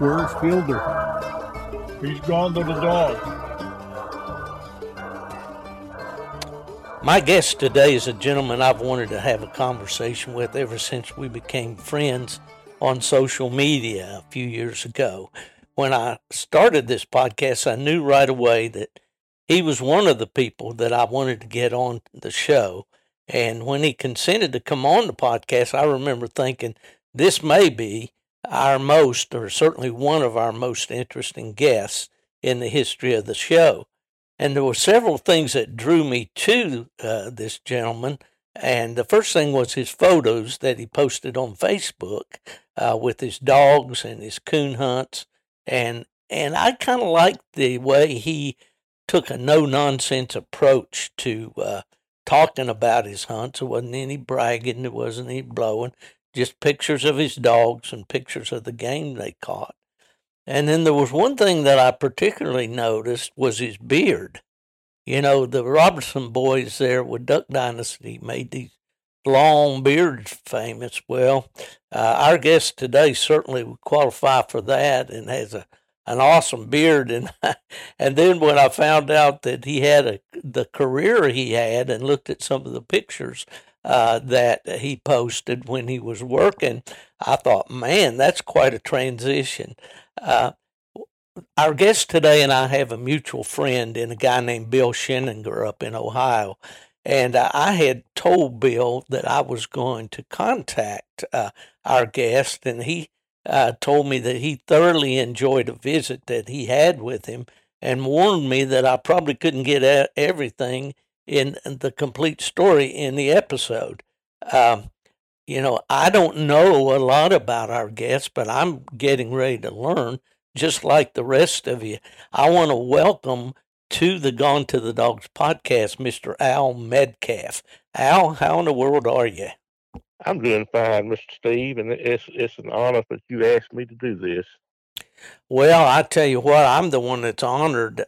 Where's Fielder? He's gone to the Dogs. My guest today is a gentleman I've wanted to have a conversation with ever since we became friends on social media a few years ago. When I started this podcast, I knew right away that he was one of the people that I wanted to get on the show. And when he consented to come on the podcast, I remember thinking, this may be our most, or certainly one of our most interesting guests in the history of the show. And there were several things that drew me to this gentleman. And the first thing was his photos that he posted on Facebook with his dogs and his coon hunts. And I kind of liked the way he took a no-nonsense approach to talking about his hunts. There wasn't any bragging. There wasn't any blowing. Just pictures of his dogs and pictures of the game they caught. And then there was one thing that I particularly noticed was his beard. You know, the Robertson boys there with Duck Dynasty made these long beards famous. Well, our guest today certainly would qualify for that and has an awesome beard. And then when I found out that he had the career he had and looked at some of the pictures that he posted when he was working, I thought, man, that's quite a transition. Our guest today and I have a mutual friend in a guy named Bill Scheninger up in Ohio. And I had told Bill that I was going to contact our guest, and he told me that he thoroughly enjoyed a visit that he had with him and warned me that I probably couldn't get everything in the complete story in the episode. You know, I don't know a lot about our guests, but I'm getting ready to learn just like the rest of you. I want to welcome to the Gone to the Dogs podcast, Mr. Al Medcalf. Al, how in the world are you? I'm doing fine, Mr. Steve, and it's an honor that you asked me to do this. Well, I tell you what, I'm the one that's honored,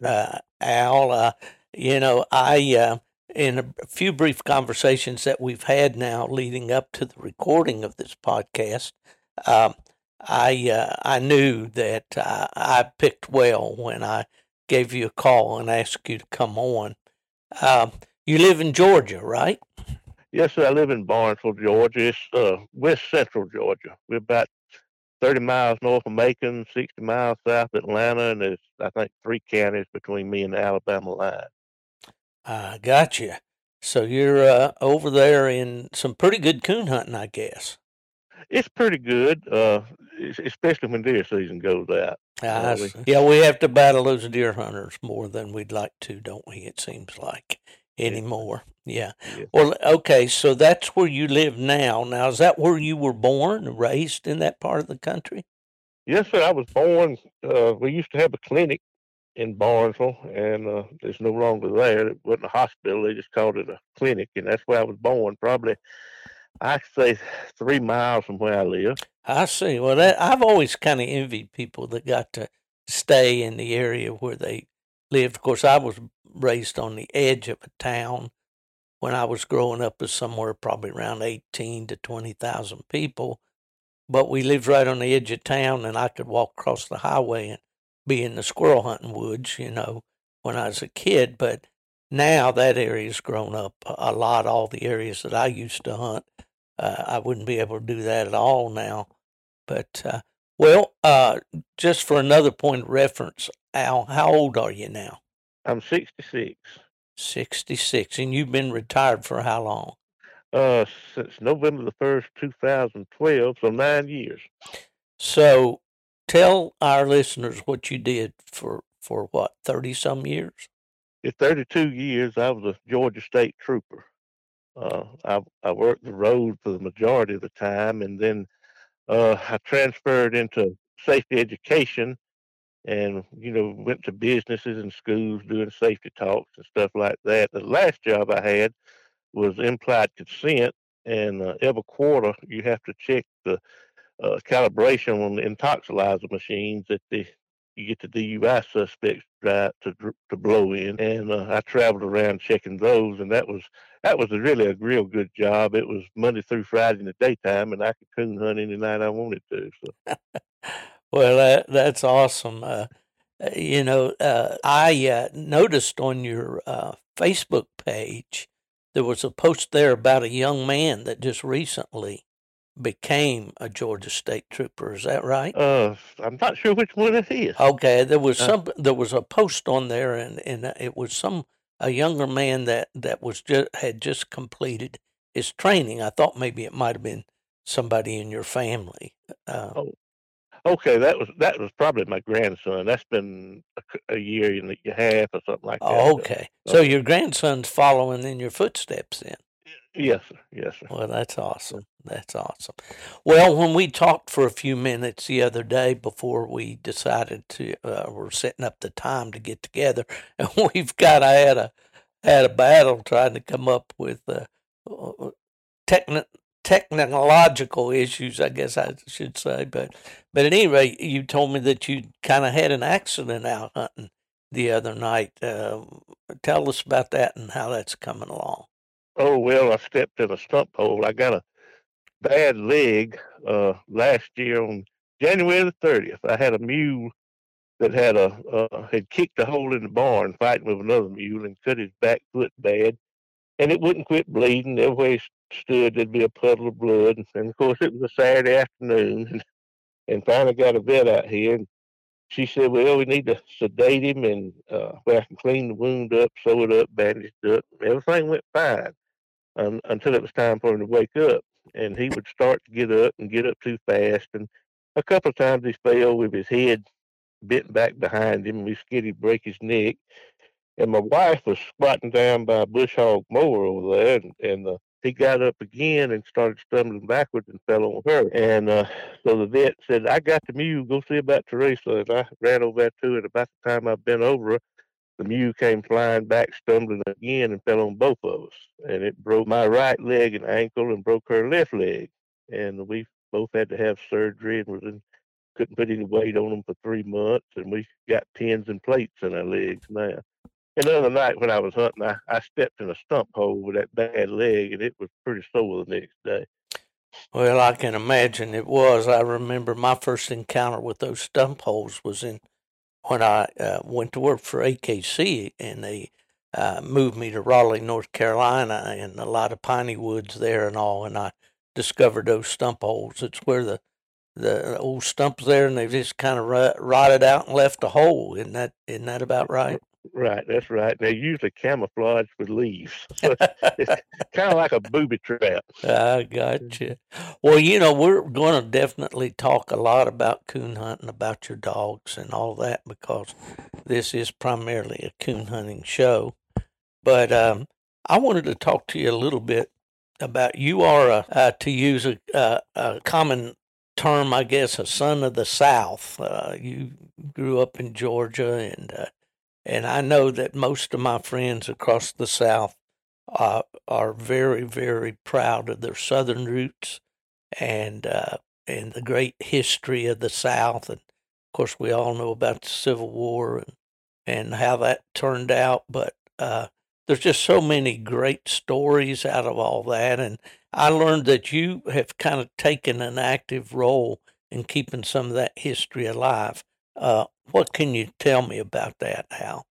Al. You know, I in a few brief conversations that we've had now leading up to the recording of this podcast, I knew that I picked well when I gave you a call and asked you to come on. You live in Georgia, right? Yes, sir. I live in Barnesville, Georgia. It's west central Georgia. We're about 30 miles north of Macon, 60 miles south of Atlanta, and there's, I think, 3 counties between me and the Alabama line. Gotcha. So you're over there in some pretty good coon hunting, I guess. It's pretty good, especially when deer season goes out. Yeah, we have to battle those deer hunters more than we'd like to, don't we? It seems like anymore. Yeah. Well, okay, so that's where you live now. Now, is that where you were born and raised in that part of the country? Yes, sir. I was born. We used to have a clinic in Barnesville, and it's no longer there. It wasn't a hospital. They just called it a clinic, and that's where I was born, probably, I say, 3 miles from where I live. I see. Well, I've always kind of envied people that got to stay in the area where they lived. Of course, I was raised on the edge of a town. When I was growing up, it was somewhere probably around 18 to 20,000 people. But we lived right on the edge of town, and I could walk across the highway and be in the squirrel hunting woods, you know, when I was a kid. But now that area's grown up a lot. All the areas that I used to hunt, I wouldn't be able to do that at all now. But, just for another point of reference, Al, how old are you now? I'm 66. 66. And you've been retired for how long? Since November the 1st, 2012, so 9 years. So tell our listeners what you did for what, 30-some years? It's 32 years. I was a Georgia State Trooper. I worked the road for the majority of the time, and then I transferred into safety education and, you know, went to businesses and schools doing safety talks and stuff like that. The last job I had was implied consent, and every quarter you have to check the calibration on the intoxilizer machines that you get the DUI suspects to blow in. And I traveled around checking those, and that was really a real good job. It was Monday through Friday in the daytime, and I could coon hunt any night I wanted to. So. Well, that's awesome. I noticed on your Facebook page, there was a post there about a young man that just recently became a Georgia State Trooper. Is that right? I'm not sure which one it is. Okay, there was a post on there, and it was a younger man that was had just completed his training. I thought maybe it might have been somebody in your family. Okay, that was probably my grandson. That's been a year and a half or something like that. Oh, okay, so your grandson's following in your footsteps then. Yes, sir. Yes, sir. Well, that's awesome. That's awesome. Well, when we talked for a few minutes the other day before we decided to, we're setting up the time to get together, and we've got, I had a battle trying to come up with technological issues, I guess I should say. But at any rate, you told me that you kind of had an accident out hunting the other night. Tell us about that and how that's coming along. Oh, well, I stepped in a stump hole. I got a bad leg last year on January the 30th. I had a mule that had kicked a hole in the barn fighting with another mule and cut his back foot bad, and it wouldn't quit bleeding. Everywhere he stood, there'd be a puddle of blood. And, of course, it was a Saturday afternoon, and finally got a vet out here. And she said, well, we need to sedate him and where I can clean the wound up, sew it up, bandage it up. Everything went fine. Until it was time for him to wake up, and he would start to get up too fast. And a couple of times he fell with his head bent back behind him, and we scared he'd break his neck. And my wife was squatting down by a bush hog mower over there, and he got up again and started stumbling backwards and fell on her. And so the vet said, I got the mule, go see about Teresa. And I ran over there too, and about the time I bent over her, the mule came flying back, stumbling again, and fell on both of us. And it broke my right leg and ankle and broke her left leg. And we both had to have surgery and couldn't put any weight on them for 3 months. And we got pins and plates in our legs now. And the other night when I was hunting, I stepped in a stump hole with that bad leg, and it was pretty sore the next day. Well, I can imagine it was. I remember my first encounter with those stump holes was when I went to work for AKC, and they moved me to Raleigh, North Carolina, and a lot of piney woods there and all, and I discovered those stump holes. It's where the old stump's there, and they've just kind of rotted out and left a hole. Isn't that about right? Right, that's right. They're usually camouflaged with leaves. So it's kind of like a booby trap. I gotcha. Well, we're going to definitely talk a lot about coon hunting, about your dogs and all that, because this is primarily a coon hunting show. But I wanted to talk to you a little bit about, you are, to use a common term, I guess, a son of the South. You grew up in Georgia, and I know that most of my friends across the South are very, very proud of their Southern roots and the great history of the South. And, of course, we all know about the Civil War and how that turned out. But there's just so many great stories out of all that. And I learned that you have kind of taken an active role in keeping some of that history alive. What can you tell me about that, Al?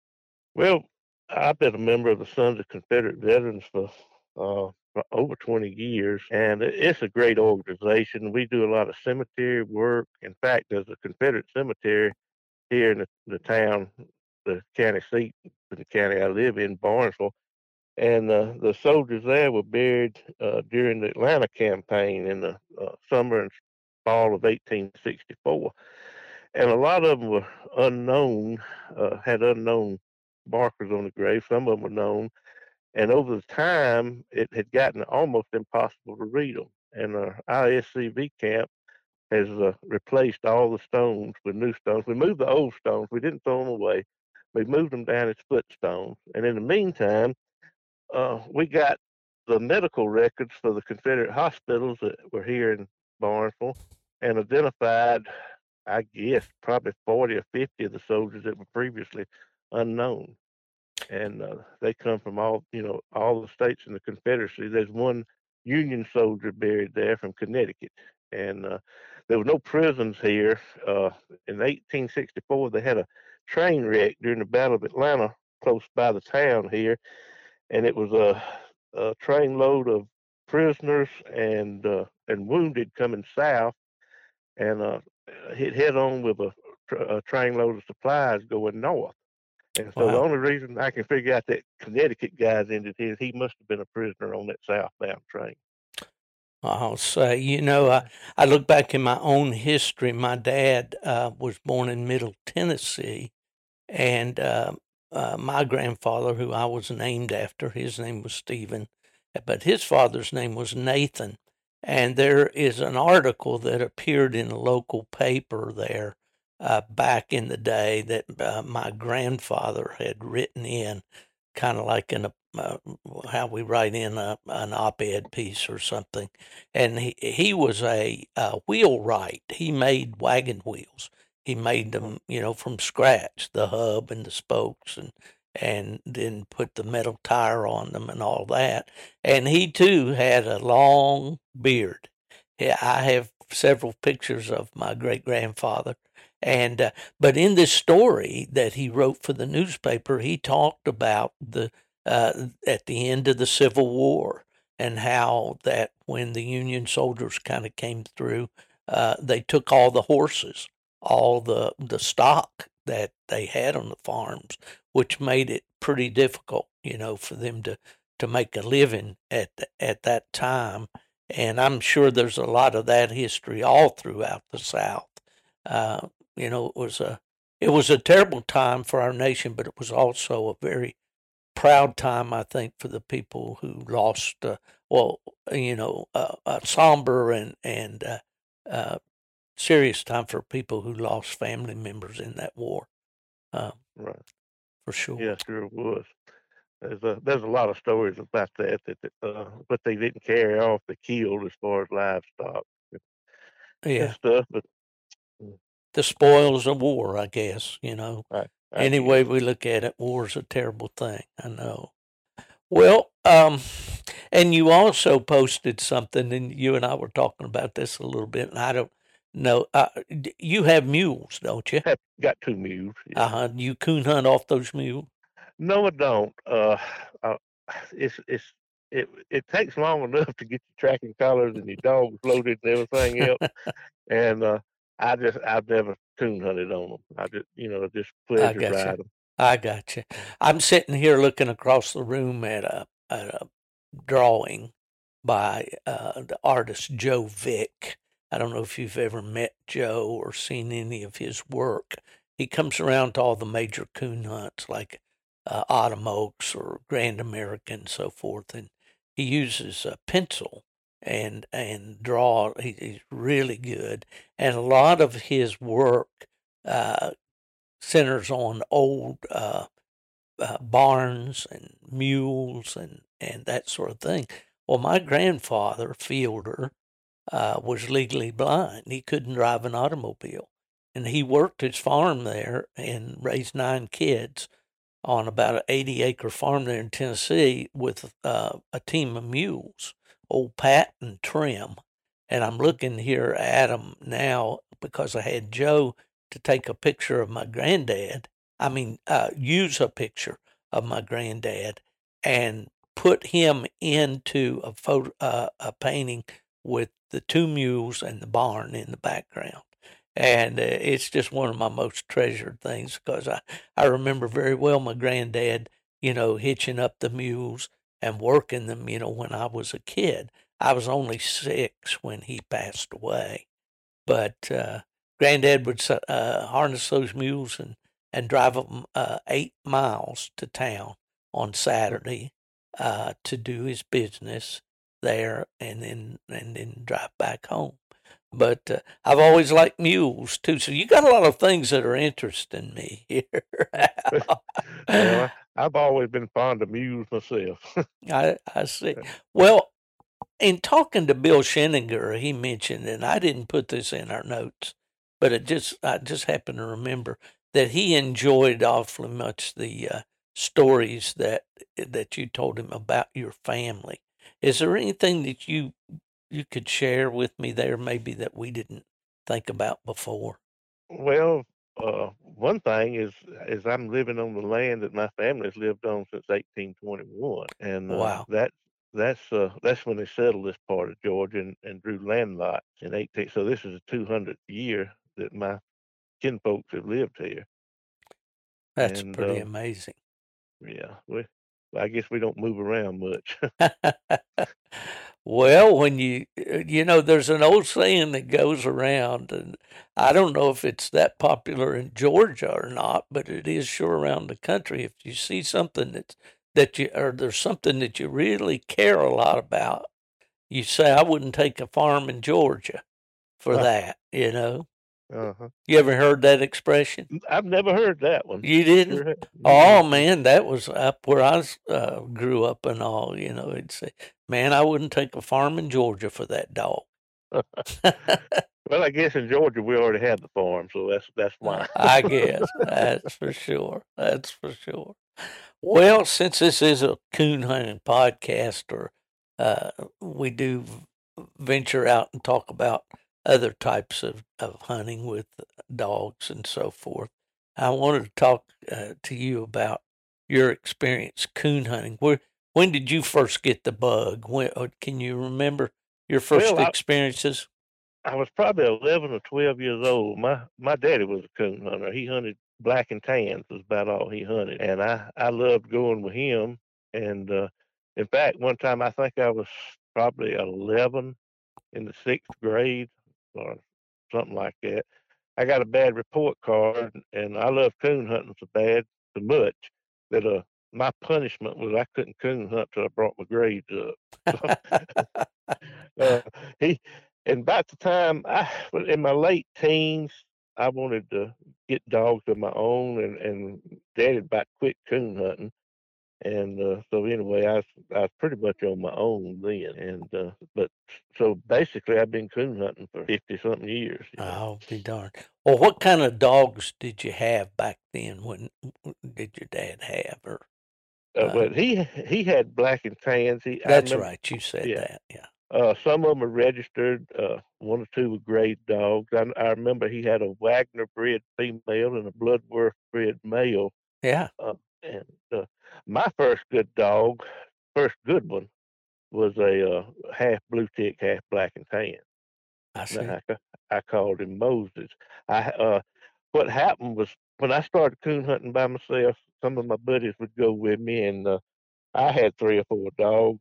Well, I've been a member of the Sons of Confederate Veterans for over 20 years, and it's a great organization. We do a lot of cemetery work. In fact, there's a Confederate cemetery here in the town, the county seat, the county I live in, Barnesville, and the soldiers there were buried during the Atlanta campaign in the summer and fall of 1864. And a lot of them were unknown, had unknown markers on the grave. Some of them were known. And over the time, it had gotten almost impossible to read them. And our ISCV camp has replaced all the stones with new stones. We moved the old stones. We didn't throw them away. We moved them down as footstones. And in the meantime, we got the medical records for the Confederate hospitals that were here in Barnesville and identified, I guess, probably 40 or 50 of the soldiers that were previously unknown. And they come from all the states in the Confederacy. There's one Union soldier buried there from Connecticut. And there were no prisons here. In 1864, they had a train wreck during the Battle of Atlanta close by the town here, and it was a train load of prisoners and wounded coming south, and hit head on with a train load of supplies going north. And so the only reason I can figure out that Connecticut guy's ended his, he must have been a prisoner on that southbound train. I'll say, you know, I look back in my own history. My dad was born in Middle Tennessee, and my grandfather, who I was named after, his name was Stephen, but his father's name was Nathan. And there is an article that appeared in a local paper there back in the day that my grandfather had written in, kind of like in a how we write in an op-ed piece or something. And he was a wheelwright. He made wagon wheels. He made them, you know, from scratch, the hub and the spokes, and then put the metal tire on them and all that. And he, too, had a long beard. I have several pictures of my great-grandfather. And but in this story that he wrote for the newspaper, he talked about the at the end of the Civil War and how that when the Union soldiers kind of came through, they took all the horses, all the stock that they had on the farms, which made it pretty difficult, you know, for them to make a living at that time. And I'm sure there's a lot of that history all throughout the South. You know, it was a terrible time for our nation, but it was also a very proud time, I think, for the people who lost, a somber and serious time for people who lost family members in that war. Right. For sure. Yeah, sure was. There's a lot of stories about that but they didn't carry off, they killed as far as livestock. Yeah. And stuff, but the spoils of war, I guess, you know. Right. Any way we look at it, war's a terrible thing, I know. Well, and you also posted something, and you and I were talking about this a little bit, and I don't know. You have mules, don't you? I've got 2 mules. Yeah. Uh-huh. You coon hunt off those mules? No, I don't. It takes long enough to get your tracking collars and your dogs loaded and everything else, and I've never coon hunted on them. I just pleasure ride them. I got you. I'm sitting here looking across the room at a drawing by the artist Joe Vick. I don't know if you've ever met Joe or seen any of his work. He comes around to all the major coon hunts like Autumn Oaks or Grand American and so forth, and he uses a pencil and draw. He's really good, and a lot of his work centers on old barns and mules and that sort of thing. Well, my grandfather, Fielder, was legally blind. He couldn't drive an automobile, and he worked his farm there and raised 9 kids on about an 80-acre farm there in Tennessee with a team of mules. Old Pat and Trim, and I'm looking here at him now because I had Joe to take a picture of my granddad. I mean, use a picture of my granddad and put him into a painting with the 2 mules and the barn in the background. And it's just one of my most treasured things because I remember very well my granddad, you know, hitching up the mules and working them, you know, when I was a kid. I was only 6 when he passed away. But Granddad would harness those mules and drive them 8 miles to town on Saturday to do his business there and then drive back home. But I've always liked mules, too. So you got a lot of things that are interesting me here. Well, I've always been fond of mules myself. I see. Well, in talking to Bill Scheninger, he mentioned, and I didn't put this in our notes, but I just happened to remember that he enjoyed awfully much the stories that you told him about your family. Is there anything that you could share with me there maybe that we didn't think about before? Well, one thing is I'm living on the land that my family's lived on since 1821, and wow. That's when they settled this part of Georgia and drew land lots in 18. So this is the 200th year that my kinfolks have lived here. That's pretty amazing. Yeah, I guess we don't move around much. Well, when you know, there's an old saying that goes around, and I don't know if it's that popular in Georgia or not, but it is sure around the country. If you see something there's something that you really care a lot about, you say, I wouldn't take a farm in Georgia for that, you know. Uh-huh. You ever heard that expression? I've never heard that one. You didn't? Sure. Oh, man, that was up where I grew up and all, you know. It'd say, man, I wouldn't take a farm in Georgia for that dog. Well, I guess in Georgia we already have the farm, so that's why. I guess. That's for sure. Well, since this is a coon hunting podcast, we do venture out and talk about other types of hunting with dogs and so forth. I wanted to talk to you about your experience coon hunting. When did you first get the bug? Can you remember your first experiences? I was probably 11 or 12 years old. My daddy was a coon hunter. He hunted black and tans was about all he hunted. And I loved going with him. And in fact, one time I think I was probably 11 in the 6th grade or something like that. I got a bad report card, and I loved coon hunting so much that my punishment was I couldn't coon hunt till I brought my grades up. And about the time I was in my late teens, I wanted to get dogs of my own, and Daddy about quit coon hunting. And so anyway, I was pretty much on my own then. And so basically, I've been coon hunting for 50-something years. Oh, be darned. Well, what kind of dogs did you have back then? When did your dad have? Or well, he had black and tans. That's right. You said that. Yeah. Some of them are registered. One or two were grade dogs. I remember he had a Wagner bred female and a Bloodworth bred male. Yeah. And my first good one, was a half blue tick, half black and tan. I see. I called him Moses. What happened was when I started coon hunting by myself, some of my buddies would go with me, and I had 3 or 4 dogs,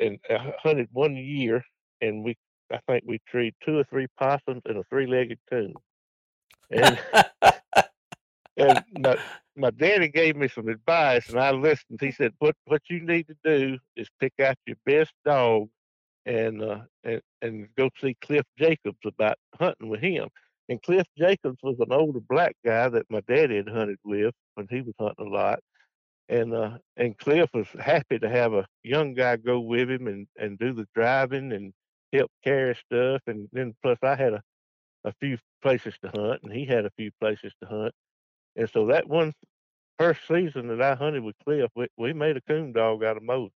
and I hunted one year, and I think we treed 2 or 3 possums and a 3-legged coon. And, and my daddy gave me some advice, and I listened. He said, "What you need to do is pick out your best dog, and go see Cliff Jacobs about hunting with him." And Cliff Jacobs was an older black guy that my daddy had hunted with when he was hunting a lot. And Cliff was happy to have a young guy go with him and do the driving and help carry stuff. And then plus I had a few places to hunt, and he had a few places to hunt. And so that one first season that I hunted with Cliff, we made a coon dog out of Moses.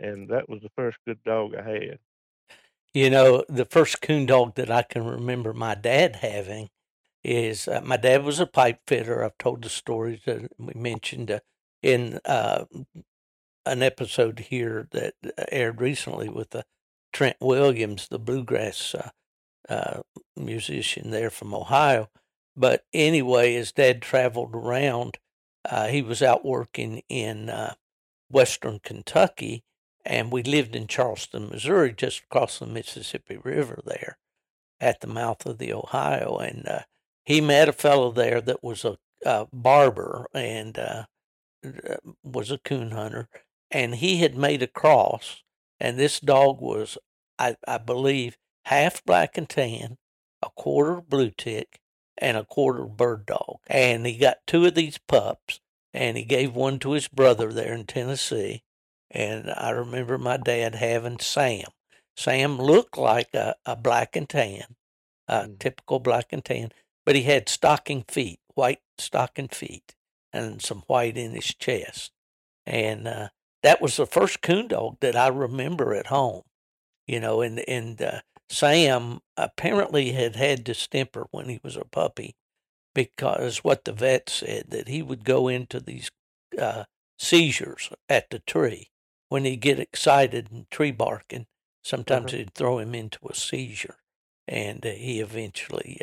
And that was the first good dog I had. You know, the first coon dog that I can remember my dad having is my dad was a pipe fitter. I've told the stories that we mentioned in an episode here that aired recently with Trent Williams, the bluegrass musician there from Ohio. But anyway, his dad traveled around. He was out working in western Kentucky, and we lived in Charleston, Missouri, just across the Mississippi River there at the mouth of the Ohio. And he met a fellow there that was a barber and was a coon hunter, and he had made a cross, and this dog was, I believe, half black and tan, a quarter blue tick, and a quarter bird dog. And he got 2 of these pups, and he gave one to his brother there in Tennessee. And I remember my dad having Sam. Sam looked like a black and tan, typical black and tan, but he had stocking feet, white stocking feet, and some white in his chest. And that was the first coon dog that I remember at home, you know, and Sam apparently had had distemper when he was a puppy, because what the vet said, that he would go into these seizures at the tree when he'd get excited and tree barking. Sometimes mm-hmm. he'd throw him into a seizure, and he eventually,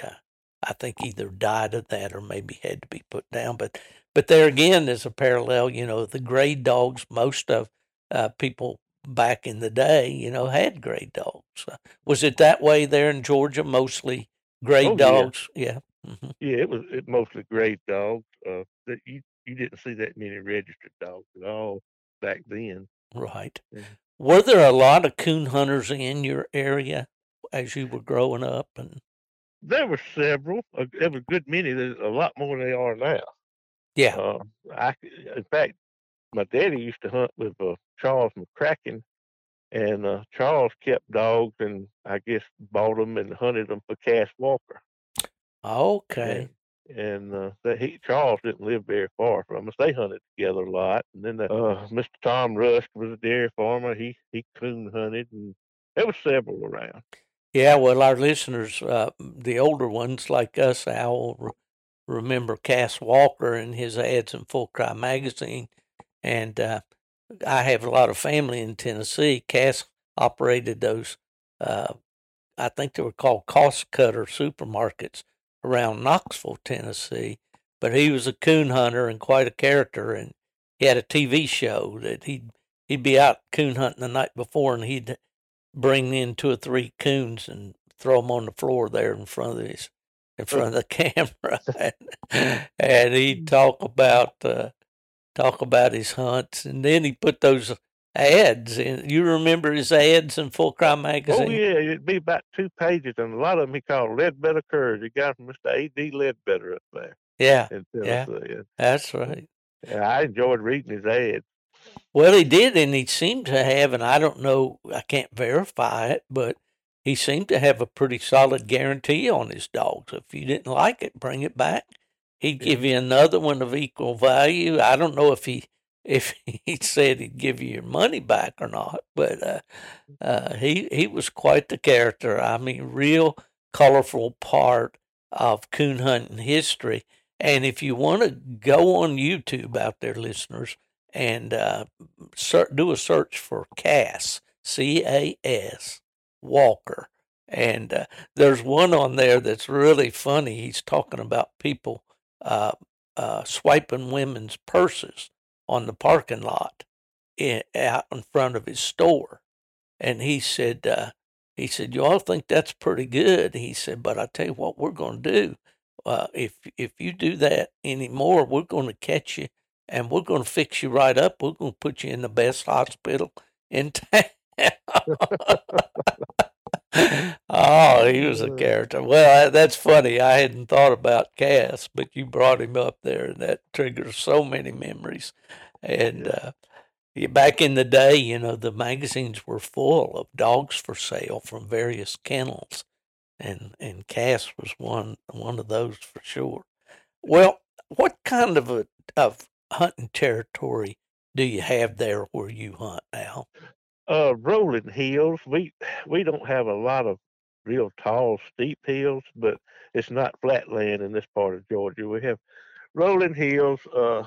I think, either died of that or maybe had to be put down. But there again is a parallel. You know, the grade dogs, most of people back in the day, you know, had grade dogs. Was it that way there in Georgia? Mostly grade dogs? Yeah. Mm-hmm. Yeah, it was mostly grade dogs. You didn't see that many registered dogs at all back then. Right. Yeah. Were there a lot of coon hunters in your area as you were growing up? There were several. There were a good many. There's a lot more than they are now. Yeah. In fact, my daddy used to hunt with Charles McCracken, and Charles kept dogs and I guess bought them and hunted them for Cass Walker. Okay. Charles didn't live very far from us. They hunted together a lot. And then Mr. Tom Rush was a dairy farmer. He coon hunted, and there were several around. Yeah, well, our listeners, the older ones like us, Al, remember Cass Walker and his ads in Full Cry magazine. And I have a lot of family in Tennessee. Cass operated those, I think they were called cost cutter supermarkets around Knoxville, Tennessee. But he was a coon hunter and quite a character. And he had a TV show that he'd be out coon hunting the night before, and he'd bring in 2 or 3 coons and throw them on the floor there in front of the camera, and he'd talk about his hunts, and then he put those ads in. You remember his ads in Full Cry magazine? Oh yeah, it'd be about 2 pages, and a lot of them he called Ledbetter Curves. He got from Mr. A.D. Ledbetter up there. Yeah, that's right. Yeah, I enjoyed reading his ads. Well, he did, and he seemed to have, and I don't know, I can't verify it, but he seemed to have a pretty solid guarantee on his dogs. If you didn't like it, bring it back. He'd give you another one of equal value. I don't know if he said he'd give you your money back or not, but he was quite the character. I mean, real colorful part of coon hunting history. And if you want to go on YouTube out there, listeners, and do a search for Cass, C-A-S, Walker. And there's one on there that's really funny. He's talking about people swiping women's purses on the parking lot out in front of his store. And he said, you all think that's pretty good. He said, but I tell you what we're going to do. If you do that anymore, we're going to catch you, and we're going to fix you right up. We're going to put you in the best hospital in town. Oh, he was a character. Well, that's funny. I hadn't thought about Cass, but you brought him up there, and that triggers so many memories. And back in the day, you know, the magazines were full of dogs for sale from various kennels, and Cass was one of those for sure. Well, what kind of a hunting territory do you have there where you hunt now? Rolling hills. We don't have a lot of real tall, steep hills, but it's not flat land in this part of Georgia. We have rolling hills,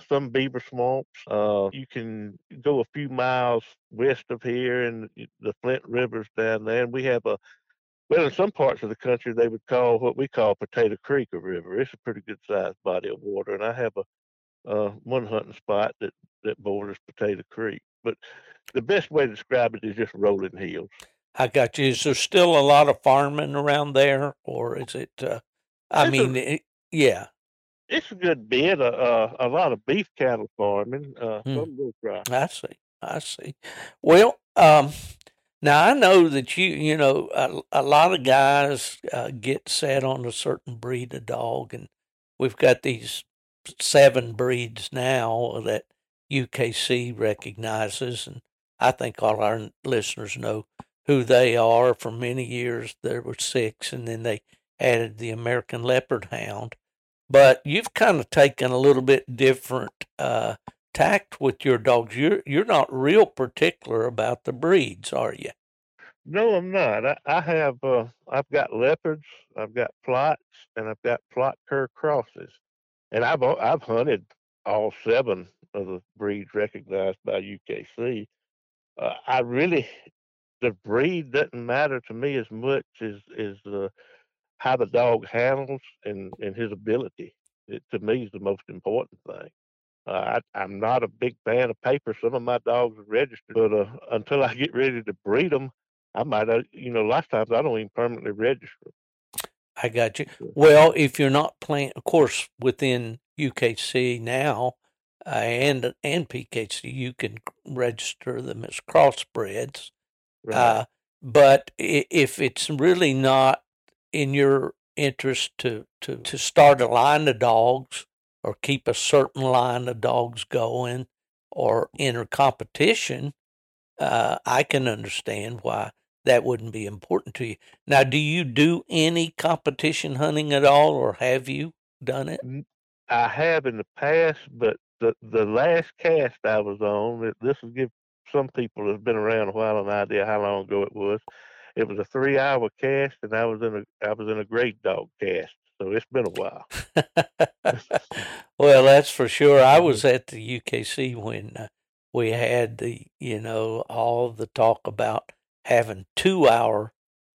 some beaver swamps. You can go a few miles west of here, and the Flint River's down there. And we have in some parts of the country, they would call what we call Potato Creek a river. It's a pretty good-sized body of water, and I have one hunting spot that borders Potato Creek. But the best way to describe it is just rolling hills. I got you. Is there still a lot of farming around there, or is it? It's a good bit. A lot of beef cattle farming. Some little dry. I see. Well, now I know that you know, a lot of guys get set on a certain breed of dog, and we've got these 7 breeds now that UKC recognizes, and I think all our listeners know who they are. For many years, there were 6, and then they added the American Leopard Hound. But you've kind of taken a little bit different tact with your dogs. You're not real particular about the breeds, are you? No, I'm not. I've got leopards, I've got plots, and I've got plot cur crosses, and I've hunted all seven of the breeds recognized by UKC. The breed doesn't matter to me as much as how the dog handles and his ability. It, to me, is the most important thing. I'm not a big fan of paper. Some of my dogs are registered, but until I get ready to breed them, I might, lots of times I don't even permanently register them. I got you. Well, if you're not playing, of course, within UKC now and PKC, you can register them as crossbreds. Right. But if it's really not in your interest to start a line of dogs or keep a certain line of dogs going or enter competition, I can understand why that wouldn't be important to you. Now, do you do any competition hunting at all, or have you done it? I have in the past, but the last cast I was on, this will give some people that's been around a while an idea how long ago it was. It was a 3-hour cast, and I was in a great dog cast, so it's been a while. Well, that's for sure. I was at the UKC when we had all the talk about having 2-hour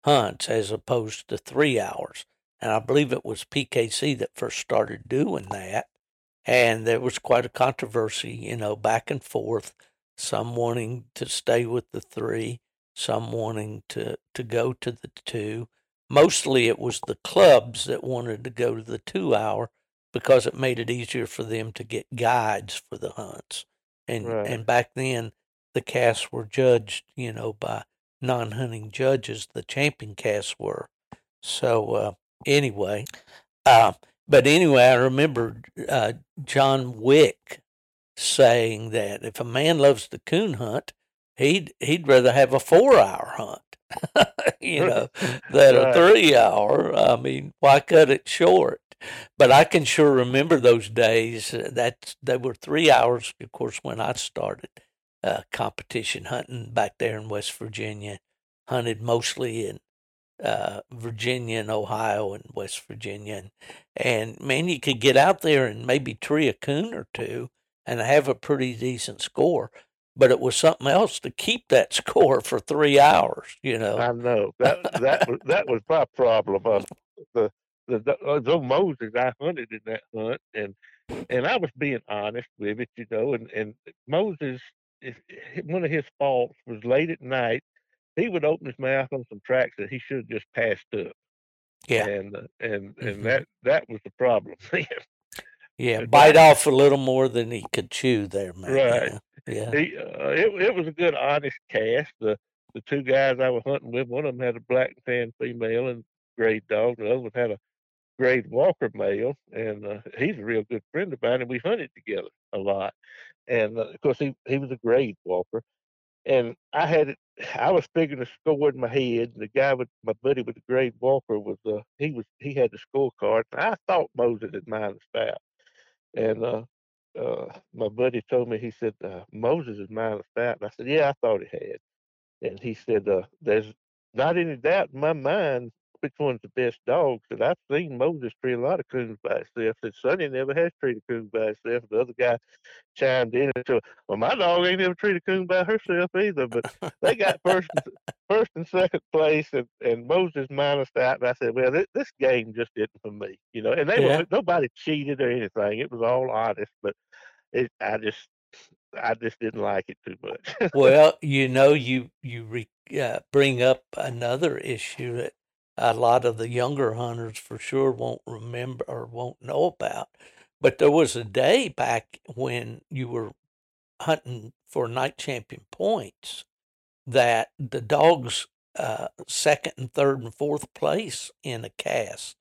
hunts as opposed to 3 hours, and I believe it was PKC that first started doing that, and there was quite a controversy, back and forth. Some wanting to stay with the 3, some wanting to go to the 2. Mostly it was the clubs that wanted to go to the 2-hour because it made it easier for them to get guides for the hunts. And right. And back then, the casts were judged, by non-hunting judges. The champion casts were. So anyway, I remember John Wick saying that if a man loves the coon hunt, he'd rather have a 4-hour hunt, than a 3-hour. I mean, why cut it short? But I can sure remember those days. That they were 3 hours, of course, when I started competition hunting back there in West Virginia. Hunted mostly in Virginia and Ohio and West Virginia, and man, you could get out there and maybe tree a coon or two and have a pretty decent score, but it was something else to keep that score for 3 hours. I know that was my problem. The Joe Moses I hunted in that hunt, and I was being honest with it, And Moses, one of his faults was late at night, he would open his mouth on some tracks that he should have just passed up. Yeah, and that was the problem. Yeah, bite off a little more than he could chew there, man. Right. Yeah. It was a good, honest cast. The two guys I was hunting with, one of them had a black and tan female and grade dog, and the other one had a grade Walker male, and he's a real good friend of mine, and we hunted together a lot. And, of course, he was a grade Walker. And I was figuring the score in my head. And the guy my buddy with the grade Walker, he had the scorecard. I thought Moses had minus 5. And my buddy told me, he said, Moses is minus 5. And I said, yeah, I thought he had. And he said, there's not any doubt in my mind which one's the best dog. Said, I've seen Moses tree a lot of coons by itself. Said, Sonny never has treated a coon by itself. The other guy chimed in and said, well, my dog ain't ever treated a coon by herself either. But they got first and second place, and Moses minus out. And I said, well, this game just isn't for me, And nobody cheated or anything. It was all honest, but I just didn't like it too much. Well, you bring up another issue that a lot of the younger hunters for sure won't remember or won't know about. But there was a day back when you were hunting for night champion points that the dogs second and third and fourth place in a cast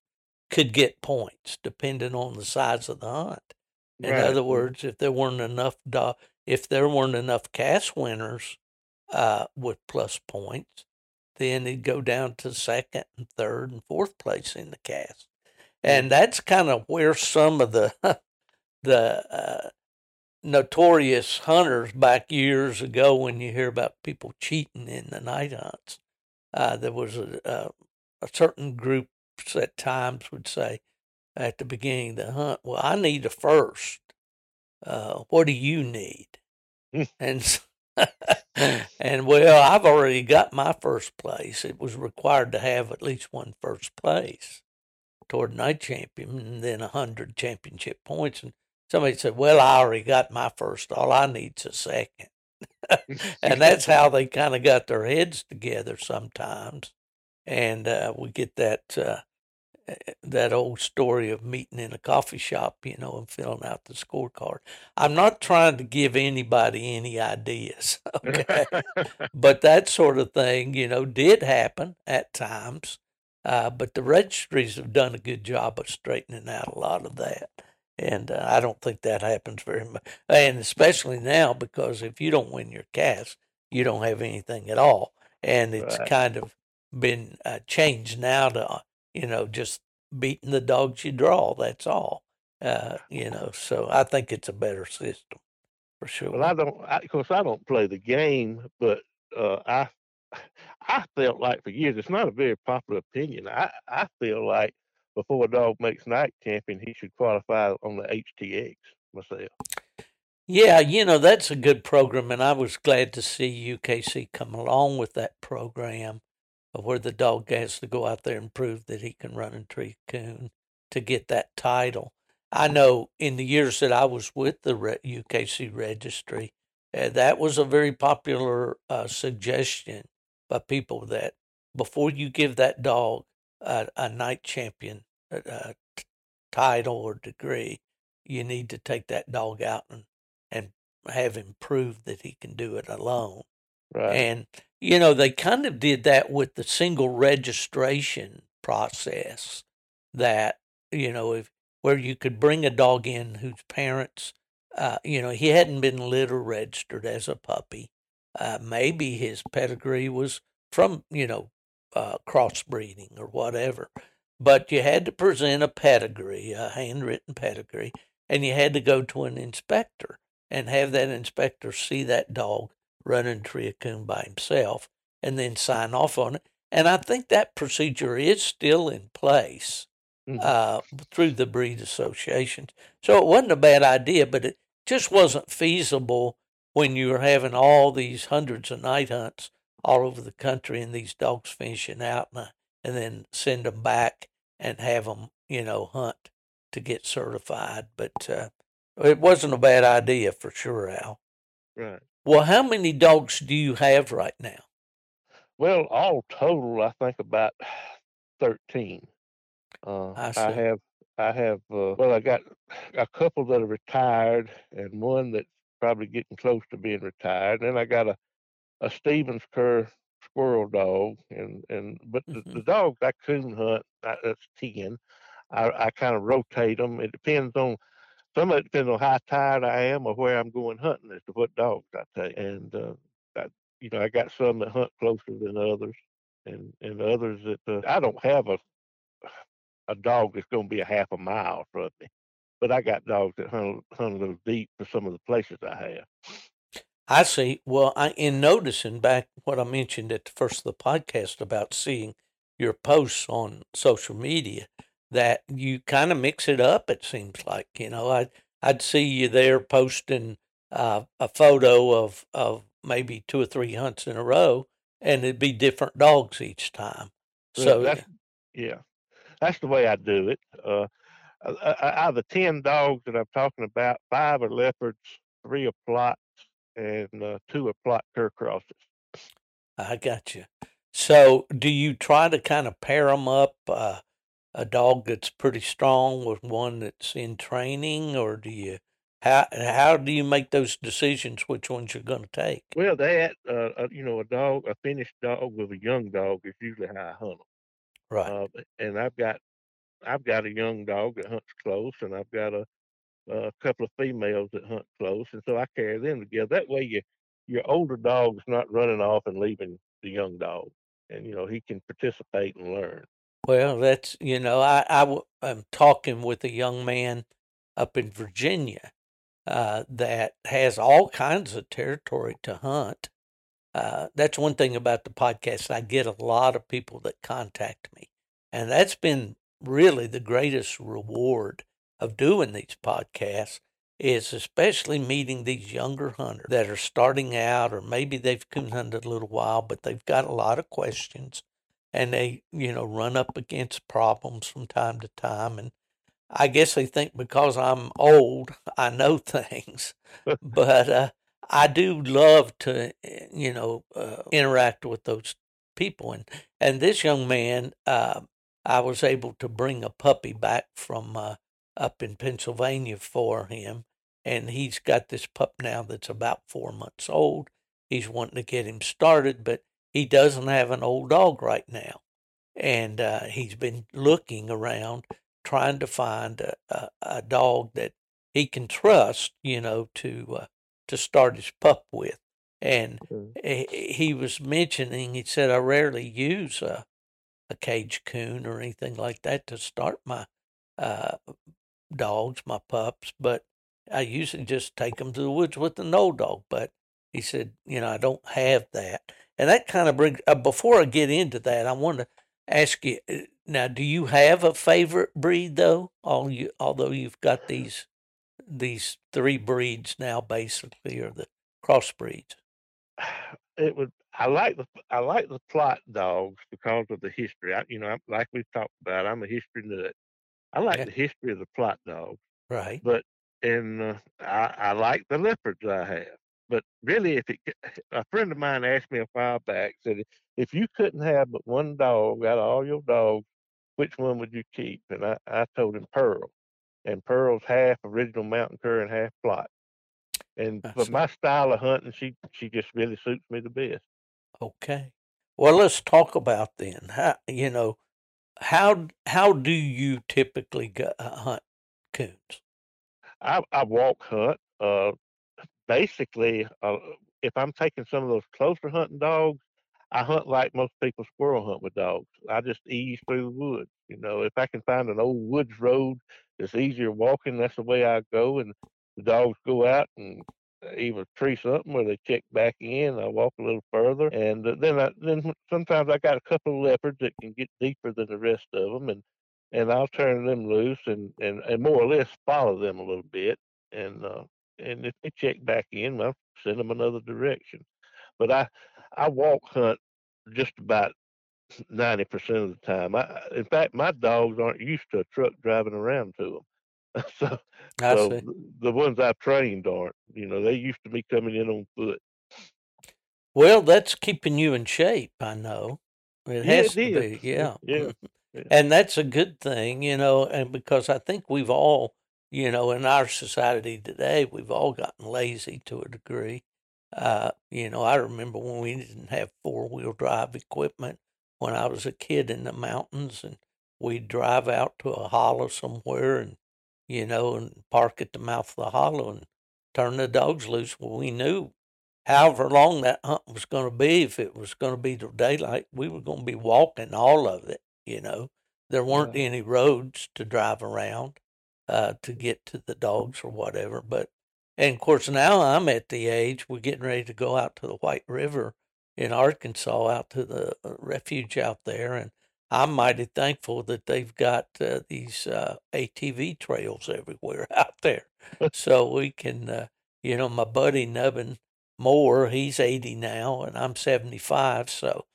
could get points depending on the size of the hunt. In right. other words, if there weren't enough cast winners with plus points, then he'd go down to second and third and fourth place in the cast. And that's kind of where some of the notorious hunters back years ago, when you hear about people cheating in the night hunts, There was a certain group at times would say at the beginning of the hunt, well, I need a first. What do you need? And well, I've already got my first place. It was required to have at least one first place toward night champion and then 100 championship points. And somebody said, well, I already got my first. All I need's a second. And that's how they kind of got their heads together sometimes. And we get that old story of meeting in a coffee shop, you know, and filling out the scorecard. I'm not trying to give anybody any ideas, okay? But that sort of thing, you know, did happen at times. But the registries have done a good job of straightening out a lot of that. And I don't think that happens very much. And especially now, because if you don't win your Cass, you don't have anything at all. And it's kind of been changed now to, you know, just beating the dogs you draw. That's all, you know. So I think it's a better system for sure. Well, I don't play the game, but I felt like for years, it's not a very popular opinion. I feel like before a dog makes night champion, he should qualify on the HTX myself. Yeah, you know, that's a good program, and I was glad to see UKC come along with that program, where the dog has to go out there and prove that he can run and tree coon to get that title. I know in the years that I was with the UKC registry, that was a very popular suggestion by people that before you give that dog a night champion title or degree, you need to take that dog out and have him prove that he can do it alone. Right. And, you know, they kind of did that with the single registration process that, you know, where you could bring a dog in whose parents, you know, he hadn't been litter registered as a puppy. Maybe his pedigree was from, you know, crossbreeding or whatever. But you had to present a pedigree, a handwritten pedigree, and you had to go to an inspector and have that inspector see that dog running tree coon by himself and then sign off on it. And I think that procedure is still in place through the breed associations. So it wasn't a bad idea, but it just wasn't feasible when you were having all these hundreds of night hunts all over the country and these dogs finishing out and then send them back and have them, you know, hunt to get certified. But it wasn't a bad idea for sure, Al. Right. Well, how many dogs do you have right now? Well, all total, I think about 13. I got a couple that are retired and one that's probably getting close to being retired. And then I got a Stevens Cur squirrel dog. But the dogs I coon hunt, that's 10. I kind of rotate them. It depends on... Some of it depends on how tired I am or where I'm going hunting as to what dogs I take. And, I got some that hunt closer than others and others that I don't have a dog that's going to be a half a mile from me. But I got dogs that hunt a little deep for some of the places I have. I see. Well, in noticing back what I mentioned at the first of the podcast about seeing your posts on social media, that you kind of mix it up, it seems like. You know, I'd see you there posting a photo of maybe 2 or 3 hunts in a row, and it'd be different dogs each time. So that's the way I do it. Out of the 10 dogs that I'm talking about, 5 are leopards, 3 are plots, and 2 are plot cur crosses. I got you. So do you try to kind of pair them up, a dog that's pretty strong with one that's in training, or do you, how do you make those decisions, which ones you're going to take? Well, a finished dog with a young dog is usually how I hunt them. Right. And I've got a young dog that hunts close, and I've got a couple of females that hunt close. And so I carry them together. That way your older dog's not running off and leaving the young dog, and, you know, he can participate and learn. Well, that's, you know, I'm talking with a young man up in Virginia that has all kinds of territory to hunt, That's one thing about the podcast. I get a lot of people that contact me, and that's been really the greatest reward of doing these podcasts, is especially meeting these younger hunters that are starting out, or maybe they've come hunted a little while, but they've got a lot of questions, and they, you know, run up against problems from time to time. And I guess they think because I'm old, I know things, but I do love to, you know, interact with those people. And this young man, I was able to bring a puppy back from up in Pennsylvania for him. And he's got this pup now that's about 4 months old. He's wanting to get him started, but he doesn't have an old dog right now. And he's been looking around, trying to find a dog that he can trust, you know, to start his pup with. And he was mentioning, he said, I rarely use a cage coon or anything like that to start my dogs, my pups, but I usually just take them to the woods with an old dog. But he said, you know, I don't have that. And that kind of brings, before I get into that, I want to ask you, now, do you have a favorite breed, though? Although you've got these three breeds now, basically, or the crossbreeds. I like the plot dogs because of the history. Like we've talked about, I'm a history nut. I like the history of the plot dogs. Right. But I like the leopards I have. But really, a friend of mine asked me a while back, said, if you couldn't have but one dog out of all your dogs, which one would you keep? And I told him Pearl. And Pearl's half original mountain cur and half plot. And but my style of hunting, she just really suits me the best. Okay. Well, let's talk about then. How do you typically hunt coons? I walk hunt. Basically, if I'm taking some of those closer hunting dogs, I hunt like most people squirrel hunt with dogs. I just ease through the woods. You know, if I can find an old woods road that's easier walking, that's the way I go. And the dogs go out and either tree something or they check back in. I walk a little further. And then sometimes I got a couple of leopards that can get deeper than the rest of them. And I'll turn them loose and more or less follow them a little bit. And if they check back in, I'll send them another direction. But I walk hunt just about 90% of the time. In fact, my dogs aren't used to a truck driving around to them. So the ones I've trained aren't. You know, they used to be coming in on foot. Well, that's keeping you in shape, I know. It has to be. Yeah. And that's a good thing, you know, and because I think we've all, you know, in our society today, we've all gotten lazy to a degree. You know, I remember when we didn't have four-wheel drive equipment when I was a kid in the mountains, and we'd drive out to a hollow somewhere and, you know, and park at the mouth of the hollow and turn the dogs loose. Well, we knew however long that hunt was going to be, if it was going to be till daylight, we were going to be walking all of it, you know. There weren't any roads to drive around to get to the dogs or whatever. And of course, now I'm at the age, we're getting ready to go out to the White River in Arkansas, out to the refuge out there. And I'm mighty thankful that they've got these ATV trails everywhere out there. So we can, you know, my buddy Nubbin Moore, he's 80 now and I'm 75. So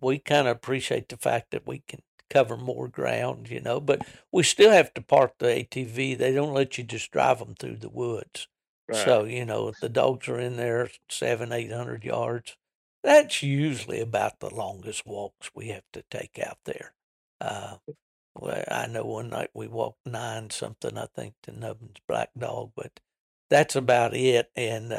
we kind of appreciate the fact that we can cover more ground, you know, but we still have to park the ATV. They don't let you just drive them through the woods. Right. So, you know, if the dogs are in there 700-800 yards, that's usually about the longest walks we have to take out there. I know one night we walked 9 something, I think, to Nubbin's black dog, but that's about it. And,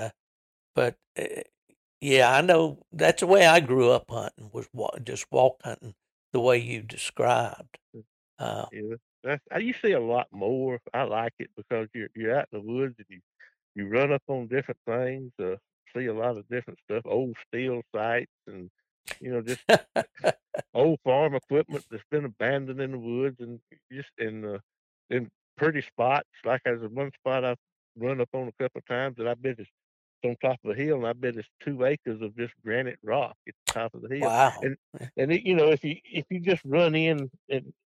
yeah, I know that's the way I grew up hunting, was just walk hunting, the way you described. You see a lot more. I like it because you're out in the woods and you run up on different things, see a lot of different stuff, old steel sites and, you know, just old farm equipment that's been abandoned in the woods and just in pretty spots. Like there's one spot I've run up on a couple of times that I've been as on top of a hill, and I bet it's 2 acres of just granite rock at the top of the hill. Wow. And it, you know, if you just run in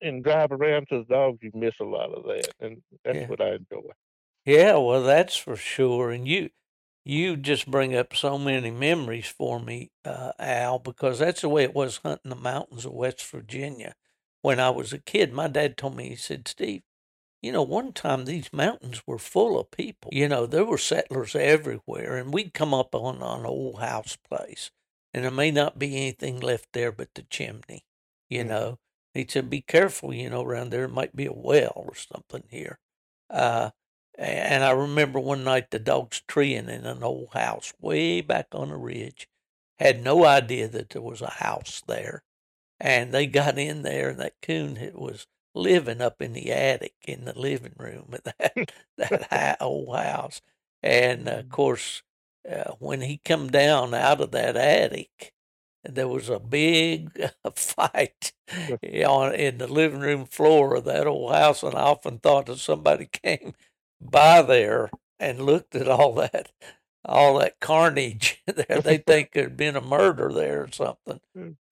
and drive around to the dogs, you miss a lot of that, and that's what I enjoy. Yeah, well, that's for sure. And you just bring up so many memories for me, Al, because that's the way it was hunting the mountains of West Virginia when I was a kid. My dad told me, he said, Steve, you know, one time these mountains were full of people. You know, there were settlers everywhere, and we'd come up on an old house place, and there may not be anything left there but the chimney, you know. He said, be careful, you know, around there. It might be a well or something here. And I remember one night the dogs treeing in an old house way back on a ridge. Had no idea that there was a house there. And they got in there, and that coon was living up in the attic in the living room of that high old house. And, of course, when he come down out of that attic, there was a big fight in the living room floor of that old house, and I often thought that somebody came by there and looked at all that carnage there. They think there'd been a murder there or something.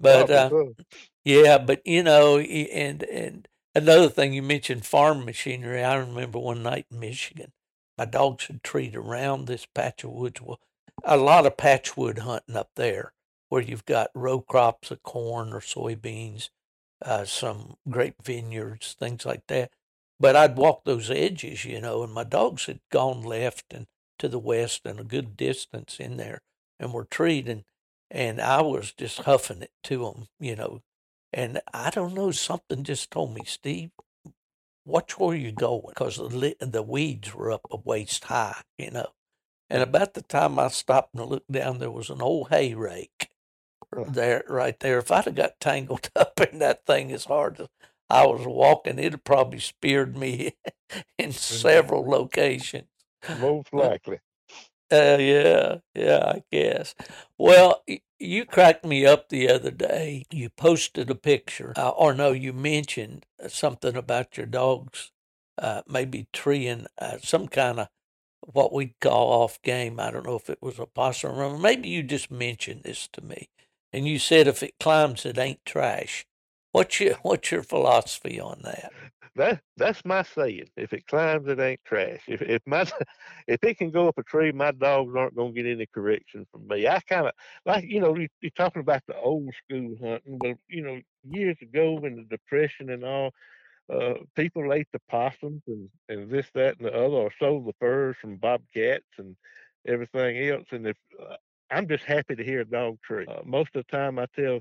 But but you know, and another thing you mentioned, farm machinery. I remember one night in Michigan, my dogs had treed around this patch of woods. Well, a lot of patchwood hunting up there, where you've got row crops of corn or soybeans, some grape vineyards, things like that. But I'd walk those edges, you know, and my dogs had gone left and to the west and a good distance in there and were treed, and I was just huffing it to them, you know. And I don't know, something just told me, Steve, watch where you're going, because the weeds were up a waist high, you know. And about the time I stopped and looked down, there was an old hay rake there, right there. If I'd have got tangled up in that thing as hard as I was walking, it probably speared me in several locations. Most likely. I guess. Well, you cracked me up the other day. You posted a picture, you mentioned something about your dogs maybe treeing some kind of what we'd call off game. I don't know if it was a possum or maybe you just mentioned this to me. And you said if it climbs, it ain't trash. What's your philosophy on that? That's my saying. If it climbs, it ain't trash. If it can go up a tree, my dogs aren't gonna get any correction from me. I kind of like, you know, you're talking about the old school hunting, but you know, years ago in the Depression and all, people ate the possums and this, that, and the other, or sold the furs from bobcats and everything else. And if I'm just happy to hear a dog tree. Most of the time, I tell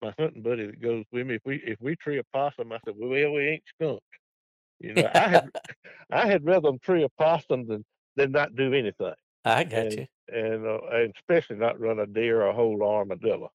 my hunting buddy that goes with me, if we tree a possum, I said, well, we ain't skunked. You know, I had rather them tree a possum than not do anything. I got you. And especially not run a deer or a whole armadillo.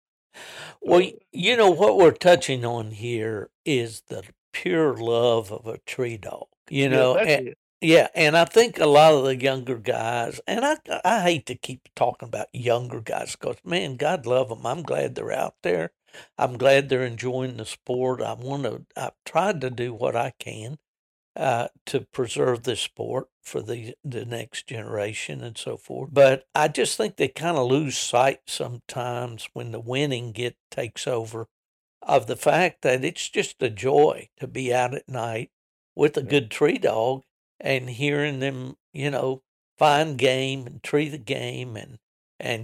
Well, you know, what we're touching on here is the pure love of a tree dog, you know. And I think a lot of the younger guys, and I hate to keep talking about younger guys, because man, God love them, I'm glad they're out there, I'm glad they're enjoying the sport. I've tried to do what I can to preserve this sport for the next generation and so forth. But I just think they kind of lose sight sometimes when the winning takes over of the fact that it's just a joy to be out at night with a good tree dog and hearing them, you know, find game and tree the game and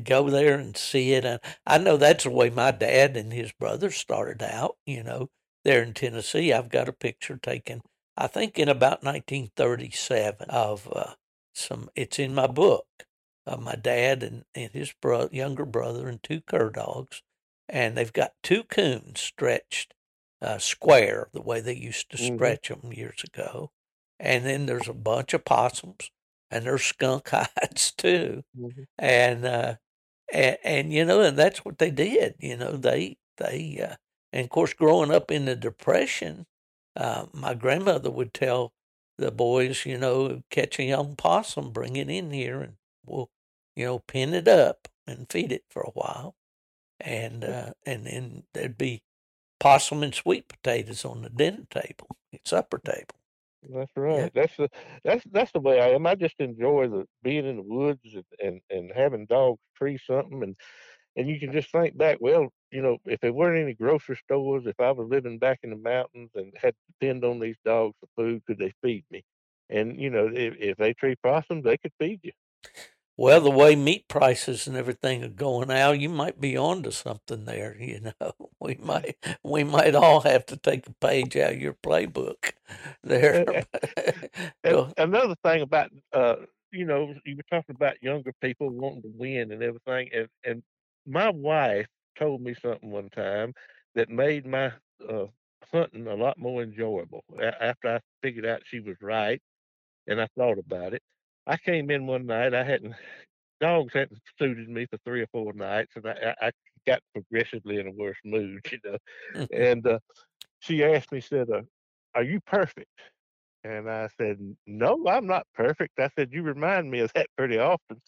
go there and see it. And I know that's the way my dad and his brother started out, you know, there in Tennessee. I've got a picture taken, I think in about 1937, of it's in my book, of my dad and his younger brother and 2 cur dogs. And they've got 2 coons stretched square, the way they used to stretch them years ago. And then there's a bunch of possums, and there's skunk hides too. Mm-hmm. And you know, and that's what they did. You know, they and of course, growing up in the Depression, my grandmother would tell the boys, you know, catch a young possum, bring it in here, and we'll, you know, pin it up and feed it for a while. And then there'd be possum and sweet potatoes on the dinner table, supper table. That's right. Yeah. That's the way I am. I just enjoy being in the woods and having dogs tree something, and you can just think back. Well, you know, if there weren't any grocery stores, if I was living back in the mountains and had to depend on these dogs for food, could they feed me? And you know, if they tree possums, they could feed you. Well, the way meat prices and everything are going out, you might be onto something there. You know, we might all have to take a page out of your playbook there. Another thing about you know, you were talking about younger people wanting to win and everything, and my wife told me something one time that made my hunting a lot more enjoyable. After I figured out she was right, and I thought about it. I came in one night. Dogs hadn't suited me for 3 or 4 nights, and I got progressively in a worse mood, you know. And she asked me, said, "Are you perfect?" And I said, "No, I'm not perfect." I said, "You remind me of that pretty often."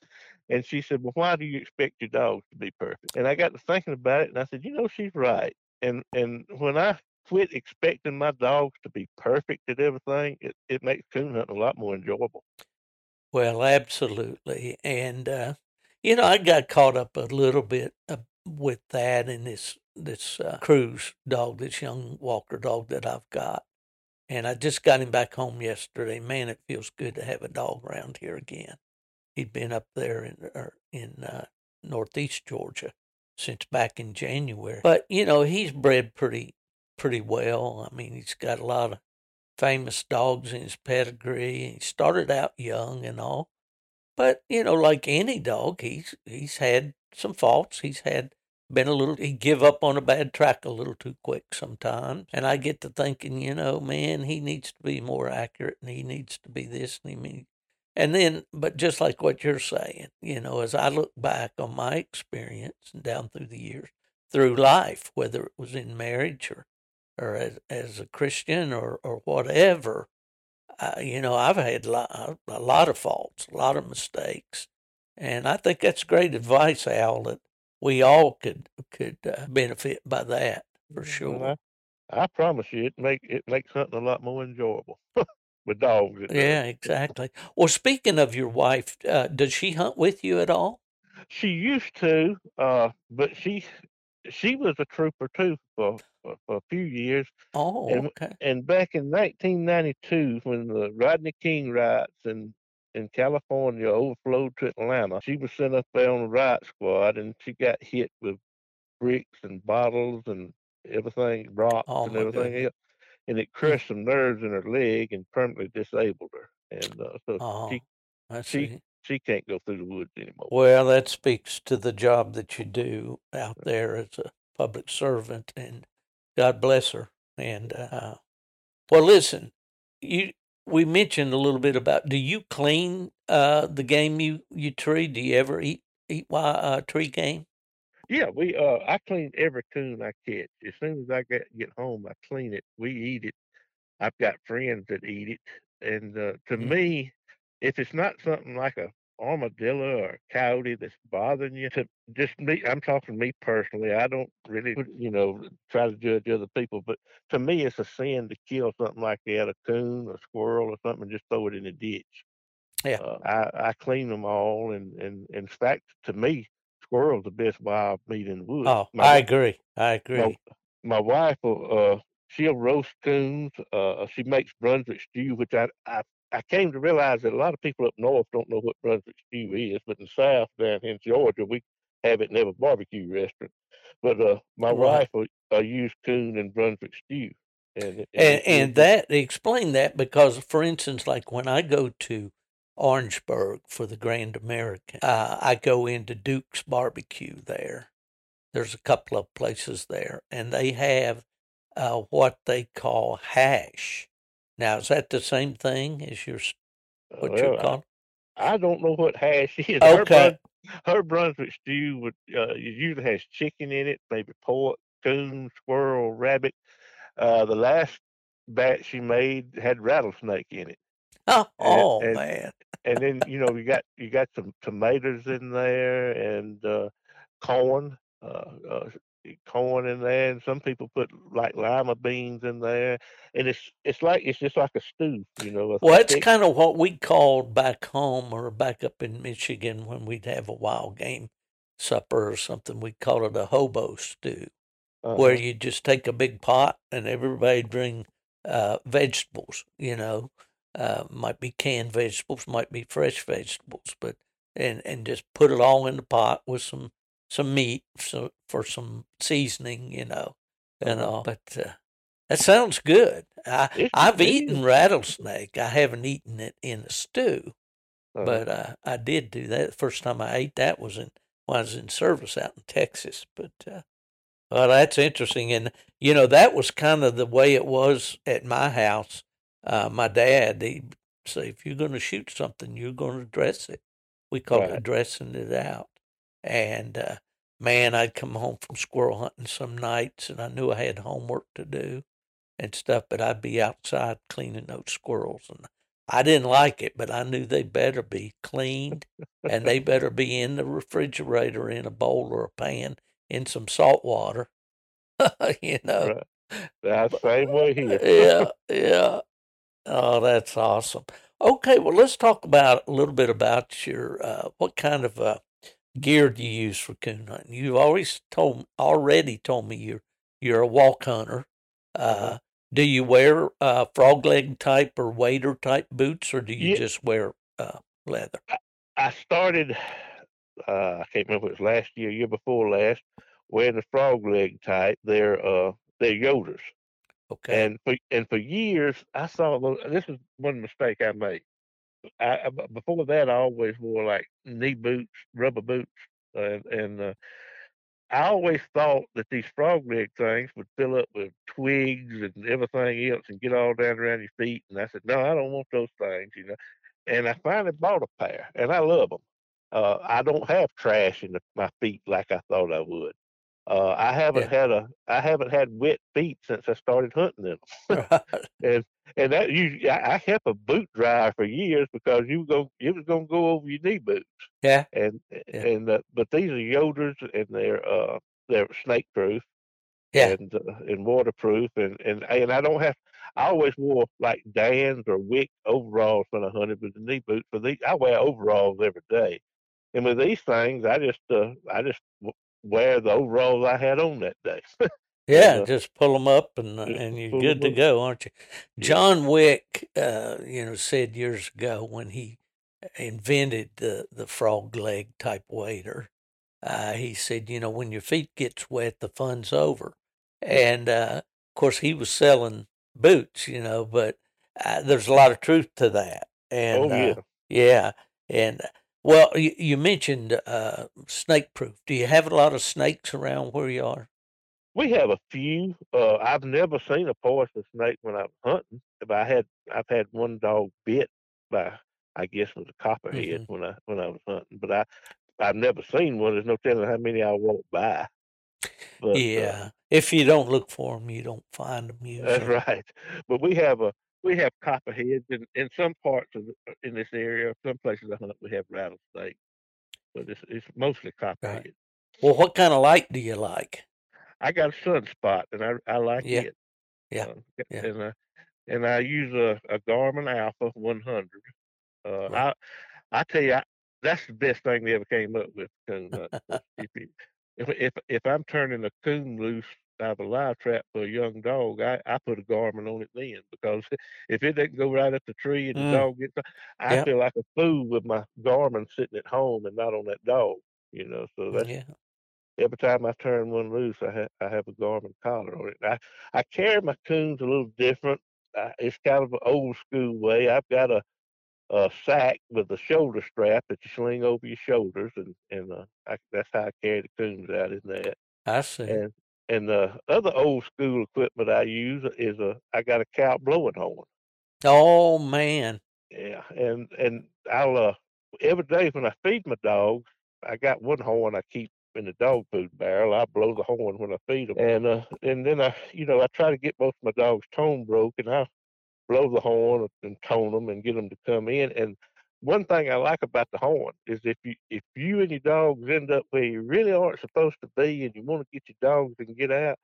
And she said, "Well, why do you expect your dogs to be perfect?" And I got to thinking about it, and I said, "You know, she's right." And when I quit expecting my dogs to be perfect at everything, it makes coon hunting a lot more enjoyable. Well, absolutely. And, you know, I got caught up a little bit with that in this cruise dog, this young Walker dog that I've got. And I just got him back home yesterday. Man, it feels good to have a dog around here again. He'd been up there in northeast Georgia since back in January. But, you know, he's bred pretty well. I mean, he's got a lot of famous dogs in his pedigree. He started out young and all, but you know, like any dog, he's had some faults. He give up on a bad track a little too quick sometimes. And I get to thinking, you know, man, he needs to be more accurate, and he needs to be this, and then just like what you're saying, you know, as I look back on my experience and down through the years, through life, whether it was in marriage or as a Christian or whatever, you know, I've had a lot of faults, a lot of mistakes. And I think that's great advice, Al, that we all could benefit by that for sure. Well, I promise you it makes something a lot more enjoyable with dogs. Yeah, exactly. Well, speaking of your wife, does she hunt with you at all? She used to, but she was a trooper too for a few years. Oh, okay. And back in 1992, when the Rodney King riots in California overflowed to Atlanta, she was sent up there on the riot squad, and she got hit with bricks and bottles and everything, rocks and everything else. And it crushed some nerves in her leg and permanently disabled her. And so she can't go through the woods anymore. Well, that speaks to the job that you do out there as a public servant, and God bless her. And, well, listen, we mentioned a little bit about, do you clean the game you tree? Do you ever eat tree game? Yeah, I clean every coon I catch. As soon as I get home, I clean it. We eat it. I've got friends that eat it. And to me, if it's not something like a armadillo or a coyote that's bothering you, I'm talking to me personally. I don't really, you know, try to judge other people, but to me, it's a sin to kill something like that, a coon, a squirrel, or something, and just throw it in a ditch. Yeah, I clean them all, and in fact, to me, squirrel's the best wild meat in the woods. Oh, I agree. My wife, she'll roast coons. She makes Brunswick stew, which I came to realize that a lot of people up north don't know what Brunswick stew is, but in the south down here in Georgia, we have it in every barbecue restaurant. But my wife will use coon and Brunswick stew. And that, explain that, because, for instance, like when I go to Orangeburg for the Grand American, I go into Duke's Barbecue there. There's a couple of places there, and they have what they call hash. Now, is that the same thing as you're calling? I don't know what hash is. Okay. Her Brunswick stew usually has chicken in it, maybe pork, coon, squirrel, rabbit. The last batch she made had rattlesnake in it. Oh, man. And then, you know, you got some tomatoes in there and corn. corn in there, and some people put like lima beans in there, and it's just like a stew, you know. Well, that's kind of what we called back home or back up in Michigan when we'd have a wild game supper or something. We called it a hobo stew, where you just take a big pot and everybody bring vegetables, you know, might be canned vegetables, might be fresh vegetables, but and just put it all in the pot with some meat for some seasoning, you know, and all. But that sounds good. I've eaten rattlesnake. I haven't eaten it in a stew, but I did do that. The first time I ate that was when I was in service out in Texas. But well, that's interesting. And, you know, that was kind of the way it was at my house. My dad, he'd say, if you're going to shoot something, you're going to dress it. We called it dressing it out. And, man, I'd come home from squirrel hunting some nights, and I knew I had homework to do and stuff, but I'd be outside cleaning those squirrels. And I didn't like it, but I knew they better be cleaned, and they better be in the refrigerator in a bowl or a pan in some salt water, you know. That's the same way here. Yeah. Oh, that's awesome. Okay, well, let's talk about a little bit about your what kind of gear do you use for coon hunting? You've already told me you're a walk hunter. Do you wear frog leg type or waders type boots, or do you just wear leather? I started, I can't remember if it was last year, year before last, wearing the frog leg type. They're Yoders. Okay. And for years, I saw this is one mistake I made. Before that, I always wore like knee boots, rubber boots, and I always thought that these frog leg things would fill up with twigs and everything else and get all down around your feet. And I said, no, I don't want those things, you know. And I finally bought a pair, and I love them. I don't have trash in my feet like I thought I would. I haven't had wet feet since I started hunting them. Right. and that I kept a boot dryer for years because it was gonna go over your knee boots. Yeah. But these are Yoders, and they're snake proof. Yeah. And waterproof, and I don't have. I always wore like Dan's or Wick overalls when I hunted with the knee boots. But I wear overalls every day, and with these things, I just wear the overalls I had on that day. Yeah, just pull them up and you're good to go, aren't you? John Wick, you know, said years ago when he invented the frog leg type wader, he said, you know, when your feet gets wet, the fun's over. And, of course, he was selling boots, you know, but there's a lot of truth to that. And, well, you mentioned snake proof. Do you have a lot of snakes around where you are? We have a few. I've never seen a poison snake when I'm hunting. But I've had one dog bit by, I guess, with a copperhead when I was hunting. But I've never seen one. There's no telling how many I walk by. But, if you don't look for them, you don't find them. That's right. But we have copperheads in some parts in this area. Some places I hunt, we have rattlesnakes, but it's mostly copperheads. Right. Well, what kind of light do you like? I got a Sunspot, and I like it. Yeah. And I use a Garmin Alpha 100. Right. I tell you, that's the best thing they ever came up with. If I'm turning a coon loose out of a live trap for a young dog, I put a Garmin on it then, because if it doesn't go right up the tree and the dog gets, I feel like a fool with my Garmin sitting at home and not on that dog, you know. So that's every time I turn one loose, I have a Garmin collar on it. I carry my coons a little different. It's kind of an old school way. I've got a sack with a shoulder strap that you sling over your shoulders, and that's how I carry the coons out in that. I see. And the other old school equipment I use is I got a cow blowing horn. Oh man! Yeah, and I'll every day when I feed my dogs, I got one horn I keep in the dog food barrel. I blow the horn when I feed them, and then I try to get both my dogs tone broke, and I blow the horn and tone them and get them to come in. And one thing I like about the horn is if you and your dogs end up where you really aren't supposed to be and you want to get your dogs and get out,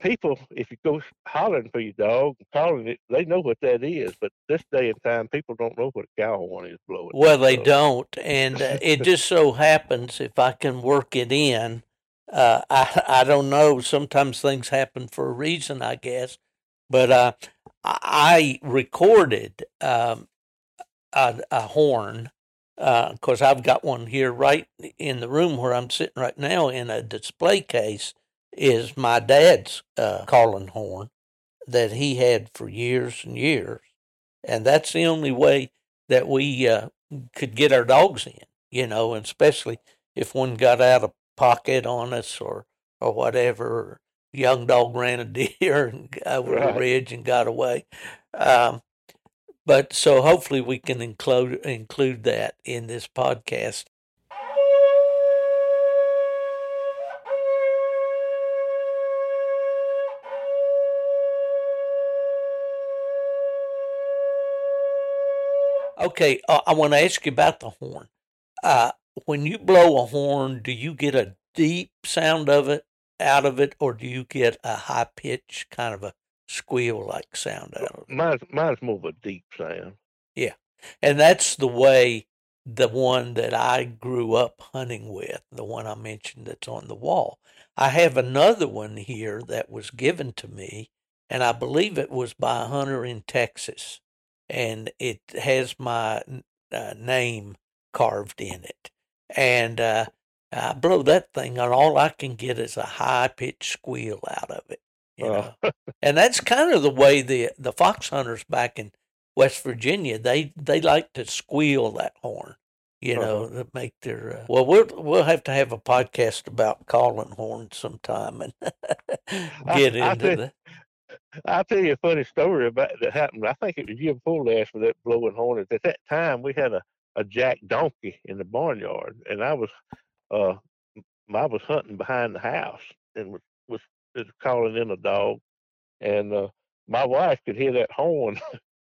people, if you go hollering for your dog and calling it, they know what that is. But this day and time, people don't know what a cow horn is blowing. Well, they don't. And it just so happens, if I can work it in, I don't know. Sometimes things happen for a reason, I guess. But I recorded a horn because I've got one here right in the room where I'm sitting right now in a display case is my dad's calling horn that he had for years and years. And that's the only way that we could get our dogs in, you know, and especially if one got out of pocket on us or whatever. Young dog ran a deer over the ridge and got away. But so hopefully we can include that in this podcast. Okay, I want to ask you about the horn. When you blow a horn, do you get a deep sound of it out of it, or do you get a high pitch kind of a squeal-like sound out of it? Mine's more of a deep sound. Yeah, and that's the way the one that I grew up hunting with, the one I mentioned that's on the wall. I have another one here that was given to me, and I believe it was by a hunter in Texas, and it has my name carved in it. And I blow that thing, and all I can get is a high-pitched squeal out of it. You know? And that's kind of the way the fox hunters back in West Virginia, they like to squeal that horn, you know, to make their... well, we'll have to have a podcast about calling horns sometime and I'll tell you a funny story about that happened. I think it was year before last with that blowing horn. At that time, we had a jack donkey in the barnyard, and I was hunting behind the house and was calling in a dog, and my wife could hear that horn.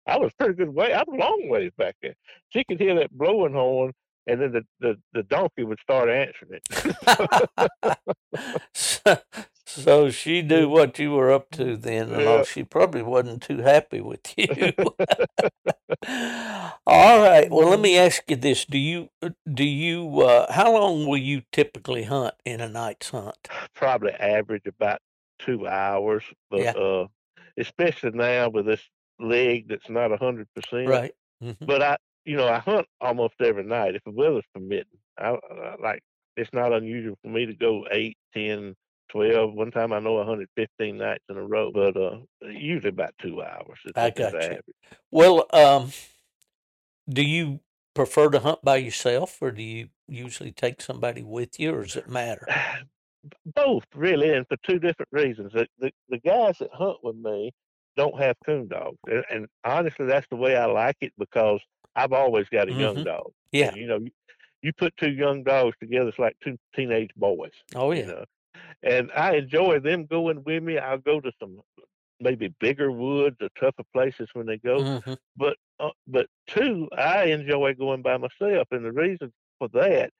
I was pretty good way. I was a long ways back there. She could hear that blowing horn, and then the donkey would start answering it. So she knew what you were up to then, and she probably wasn't too happy with you. All right. Well, let me ask you this: Do you how long will you typically hunt in a night's hunt? Probably average about 2 hours, but especially now with this leg that's not 100%. Right. Mm-hmm. But I hunt almost every night if the weather's permitting. I like it's not unusual for me to go 8, 10, 12. One time I know 115 nights in a row, but usually about 2 hours. I got you. Average. Well, do you prefer to hunt by yourself, or do you usually take somebody with you, or does it matter? Both, really, and for two different reasons. The guys that hunt with me don't have coon dogs, and honestly, that's the way I like it because I've always got a young dog. Yeah, and, you know, you put two young dogs together, it's like two teenage boys. Oh yeah. You know? And I enjoy them going with me. I'll go to some maybe bigger woods or tougher places when they go. Mm-hmm. But two, I enjoy going by myself. And the reason for that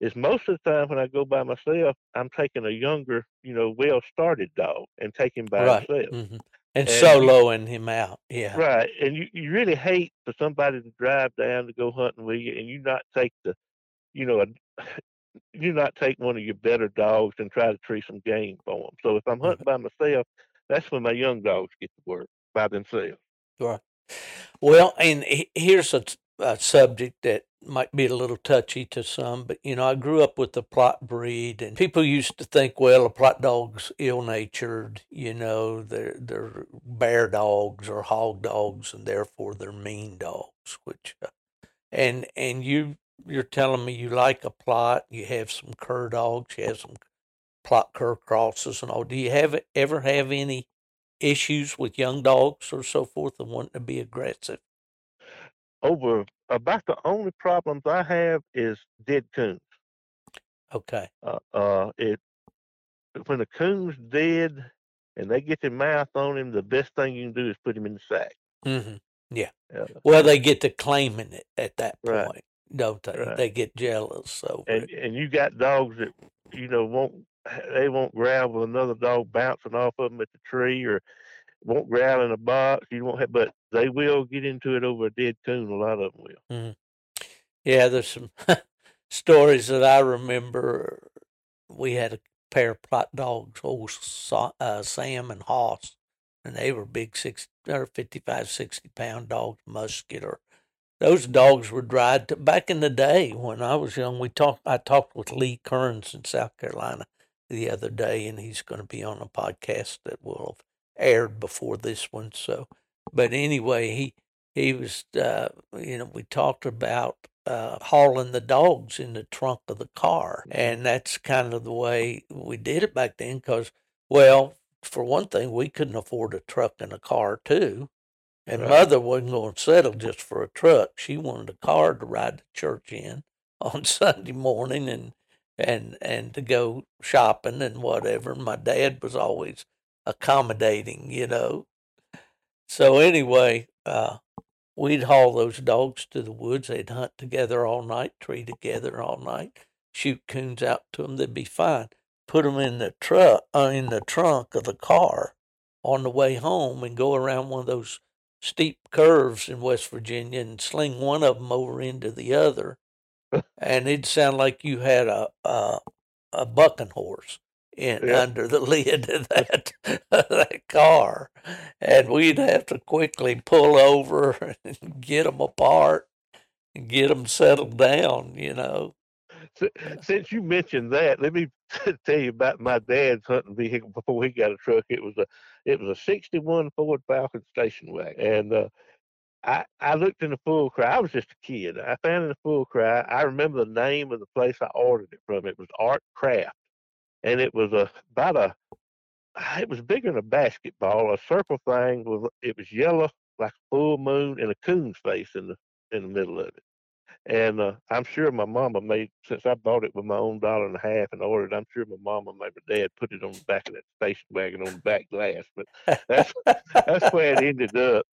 is most of the time when I go by myself, I'm taking a younger, you know, well-started dog and taking him by himself. Mm-hmm. And soloing him out. Yeah. Right. And you really hate for somebody to drive down to go hunting with you and you not take you not take one of your better dogs and try to tree some game for them. So if I'm hunting by myself, that's when my young dogs get to work by themselves. Right. Well, and here's a subject that might be a little touchy to some, but, you know, I grew up with the plot breed, and people used to think, well, a plot dog's ill-natured, you know, they're bear dogs or hog dogs, and therefore they're mean dogs, which, and you're telling me you like a plot, you have some cur dogs, you have some plot cur crosses and all. Do you ever have any issues with young dogs or so forth and wanting to be aggressive? Over about the only problems I have is dead coons. Okay. When the coon's dead and they get their mouth on him, the best thing you can do is put him in the sack. Mm-hmm. Yeah. Well, they get to claiming it at that point. Right. don't they? Right. They get jealous over it. And you got dogs that, you know, won't growl with another dog bouncing off of them at the tree, or won't growl in a box. You won't have, but they will get into it over a dead coon. A lot of them will. Mm-hmm. Yeah, there's some stories that I remember. We had a pair of plot dogs, old Sam and Hoss, and they were big 55, 60-pound dogs, muscular. Those dogs were dried. Back in the day when I was young, I talked with Lee Kearns in South Carolina the other day, and he's going to be on a podcast that will have aired before this one. So, but anyway, he was, we talked about hauling the dogs in the trunk of the car, and that's kind of the way we did it back then. Because, well, for one thing, we couldn't afford a truck and a car too. And right. Mother wasn't going to settle just for a truck. She wanted a car to ride to church in on Sunday morning and to go shopping and whatever. And my dad was always accommodating, you know. So anyway, we'd haul those dogs to the woods. They'd hunt together all night, tree together all night, shoot coons out to them. They'd be fine. Put them in the truck, in the trunk of the car on the way home, and go around one of those steep curves in West Virginia and sling one of them over into the other, and it'd sound like you had a bucking horse under the lid of that car, and we'd have to quickly pull over and get them apart and get them settled down, you know. Since you mentioned that, let me tell you about my dad's hunting vehicle before he got a truck. It was a 61 Ford Falcon station wagon, and I looked in the Full Cry. I was just a kid. I found in the Full Cry. I remember the name of the place I ordered it from. It was Art Craft, and it was it was bigger than a basketball, a circle thing. It was yellow like a full moon and a coon's face in the middle of it. And I'm sure my mama made, since I bought it with my own $1.50 and ordered, I'm sure my mama made my dad put it on the back of that station wagon on the back glass. But that's where it ended up.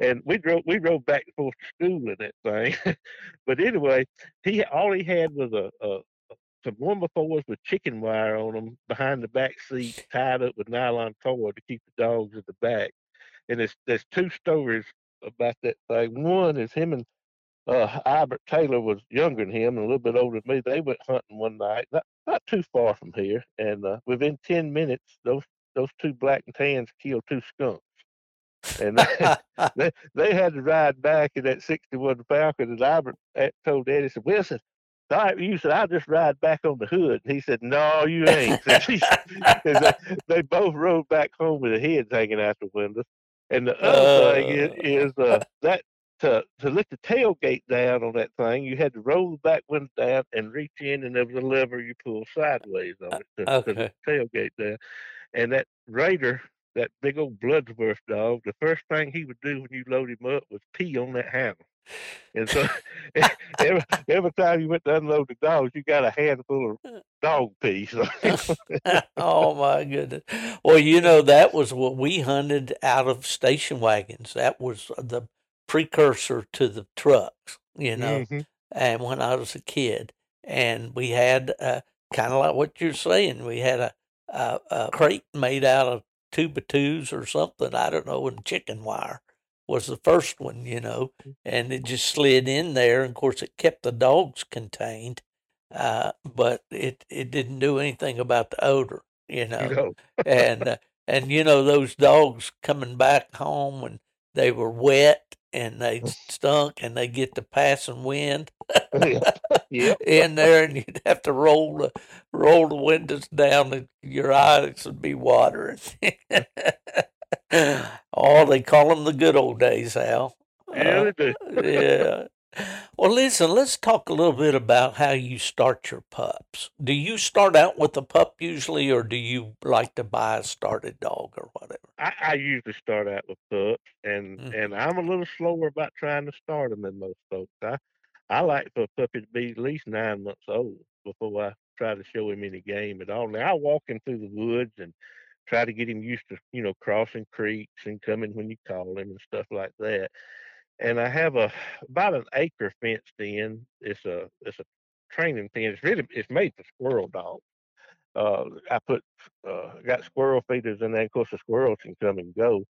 And we drove back and forth to school in that thing. But anyway, all he had was some lumber fours with chicken wire on them behind the back seat, tied up with nylon cord to keep the dogs at the back. And there's two stories about that thing. One is him and Albert Taylor was younger than him and a little bit older than me. They went hunting one night, not too far from here, and within 10 minutes, those two black and tans killed two skunks. And they had to ride back in that 61 Falcon, and Albert told Daddy, he said, "Wilson, all right, you said, I'll just ride back on the hood." And he said, "No, you ain't." They both rode back home with their heads hanging out the window. And the other thing is that to let the tailgate down on that thing, you had to roll the back window down and reach in, and there was a lever you pull sideways on it to tailgate down. And that Raider, that big old Bloodsworth dog, the first thing he would do when you load him up was pee on that handle. And so every time you went to unload the dogs, you got a handful of dog pee. Oh, my goodness. Well, you know, that was what we hunted out of station wagons. That was the precursor to the trucks, you know. Mm-hmm. And when I was a kid, and we had kind of like what you're saying, we had a crate made out of 2x2s or something, I don't know, and chicken wire was the first one, you know, and it just slid in there. And of course, it kept the dogs contained, but it didn't do anything about the odor, you know. And you know, those dogs coming back home, and they were wet and they stunk, and they get the passing wind in there, and you'd have to roll the windows down, and your eyes would be watering. Oh, they call them the good old days, Al. Yeah, they do. Yeah. Well, listen, let's talk a little bit about how you start your pups. Do you start out with a pup usually, or do you like to buy a started dog or whatever? I usually start out with pups, and and I'm a little slower about trying to start them than most folks. I like for a puppy to be at least 9 months old before I try to show him any game at all. Now, I walk him through the woods and try to get him used to, you know, crossing creeks and coming when you call him and stuff like that. And I have about an acre fenced in. It's a training fence. It's made for squirrel dogs. I put got squirrel feeders in there. Of course, the squirrels can come and go,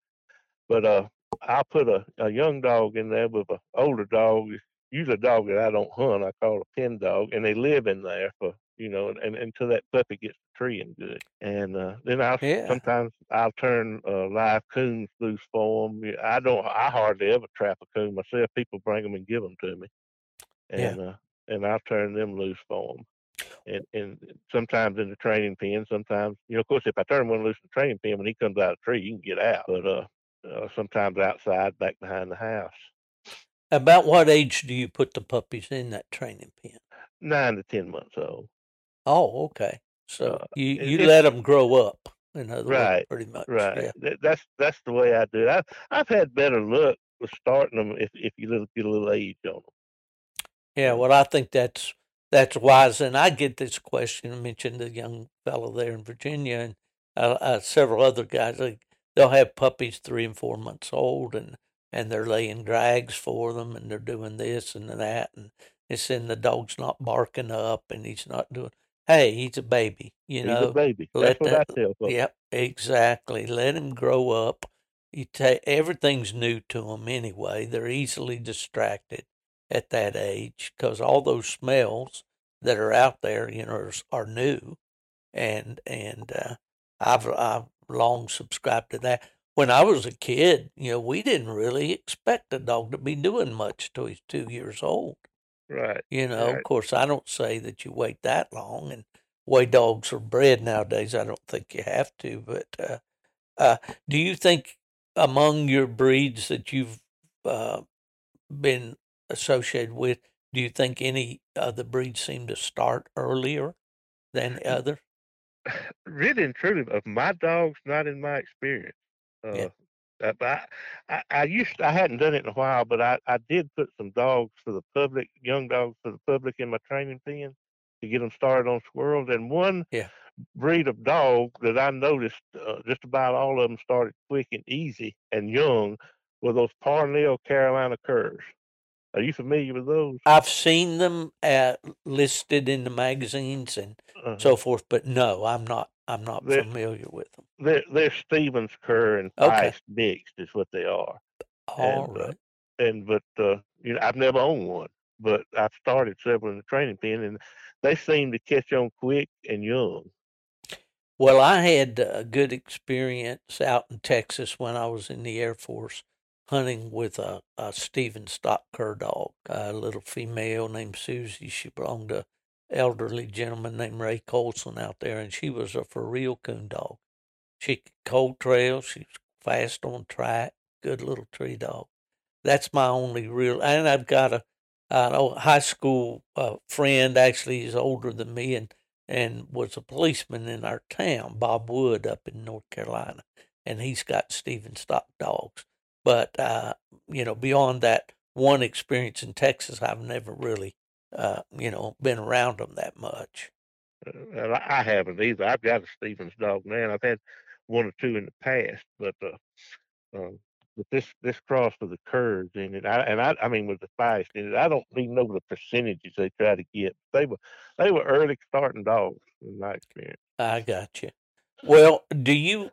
but I'll put a young dog in there with an older dog. Usually, a dog that I don't hunt, I call a pen dog, and they live in there for and until that puppy gets the tree and good. And then sometimes I'll turn live coons loose for them. I hardly ever trap a coon myself. People bring them and give them to me, and I'll turn them loose for them. And sometimes in the training pen, sometimes, of course, if I turn one loose in the training pen, when he comes out of the tree, you can get out. But sometimes outside, back behind the house. About what age do you put the puppies in that training pen? 9 to 10 months old. Oh, okay. So you let them grow up, in other words, pretty much. Right. Yeah. That's the way I do it. I've had better luck with starting them if you get a little age on them. Yeah, well, I think that's wise. And I get this question. I mentioned the young fellow there in Virginia and several other guys. They'll have puppies 3 and 4 months old, and they're laying drags for them, and they're doing this and that, and it's the dog's not barking up, and he's not doing. Hey, he's a baby, He's a baby. That's what I tell them. Yep, exactly. Let him grow up. Everything's new to him anyway. They're easily distracted at that age because all those smells that are out there, are new, and I've long subscribed to that. When I was a kid, we didn't really expect a dog to be doing much till he's 2 years old. Right. Of course, I don't say that you wait that long, and the way dogs are bred nowadays, I don't think you have to. But do you think among your breeds that you've been associated with, do you think any of the breeds seem to start earlier than others? Really and truly, of my dogs, not in my experience. I hadn't done it in a while, but I did put some dogs for the public, young dogs for the public in my training pen to get them started on squirrels. And one breed of dog that I noticed, just about all of them started quick and easy and young, were those Parnell Carolina curs. Are you familiar with those? I've seen them listed in the magazines and so forth, but no, I'm not familiar with them. They're Stevens cur and Feist mixed is what they are. All right. I've never owned one, but I've started several in the training pen, and they seem to catch on quick and young. Well, I had a good experience out in Texas when I was in the Air Force hunting with a Stevens stock cur dog, a little female named Susie. She belonged to elderly gentleman named Ray Colson out there, and she was a for real coon dog. She could cold trail, she was fast on track, good little tree dog. That's my only real, and I've got an old high school friend, actually he's older than me and was a policeman in our town, Bob Wood up in North Carolina, and he's got Stevens stock dogs. But, beyond that one experience in Texas, I've never really been around them that much. Well, I haven't either. I've got a Stevens dog now, and I've had one or two in the past, but this cross with the curds in it, I mean with the Feist in it, I don't even know the percentages they try to get. They were early starting dogs in my experience. I got you. Well, do you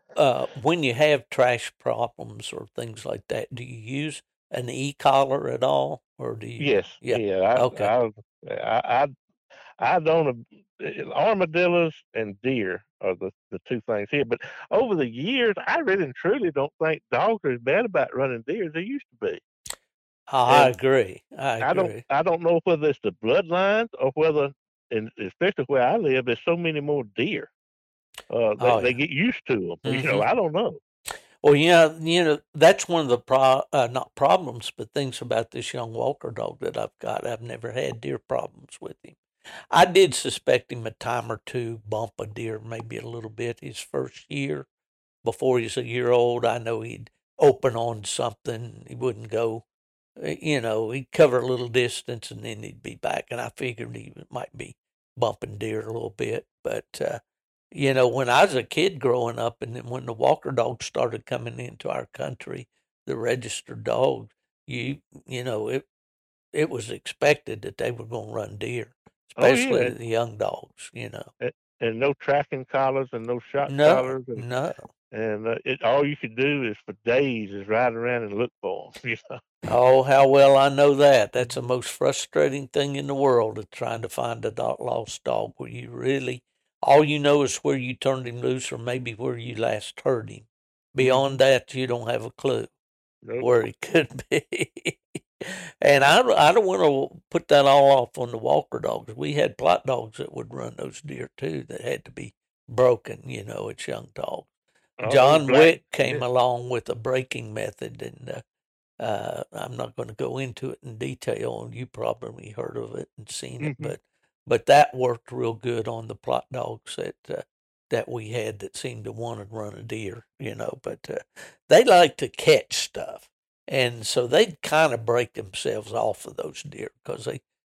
when you have trash problems or things like that, do you use an e-collar at all, or do you? Yes. Yeah. I don't. Armadillos and deer are the two things here. But over the years, I really and truly don't think dogs are as bad about running deer as they used to be. I agree. I don't know whether it's the bloodlines or whether, and especially where I live, there's so many more deer. They get used to them. Mm-hmm. I don't know. Well, that's one of the not problems, but things about this young Walker dog that I've got. I've never had deer problems with him. I did suspect him a time or two bump a deer, maybe a little bit his first year. Before he's a year old, I know he'd open on something. He wouldn't go, he'd cover a little distance and then he'd be back. And I figured he might be bumping deer a little bit, but, when I was a kid growing up, and then when the Walker dogs started coming into our country, the registered dogs, you know, it was expected that they were going to run deer, especially the young dogs, you know. And no tracking collars and no shot collars. And, all you could do is for days is ride around and look for them, you know. Oh, how well I know that. That's the most frustrating thing in the world is trying to find a lost dog where you really, all you know is where you turned him loose or maybe where you last heard him. Beyond that, you don't have a clue where he could be. And I don't want to put that all off on the Walker dogs. We had plot dogs that would run those deer, too, that had to be broken, you know, it's young dogs. Oh, John Wick came along with a breaking method, and I'm not going to go into it in detail. You probably heard of it and seen it, but that worked real good on the plot dogs that we had that seemed to want to run a deer, you know. But they like to catch stuff. And so they'd kind of break themselves off of those deer because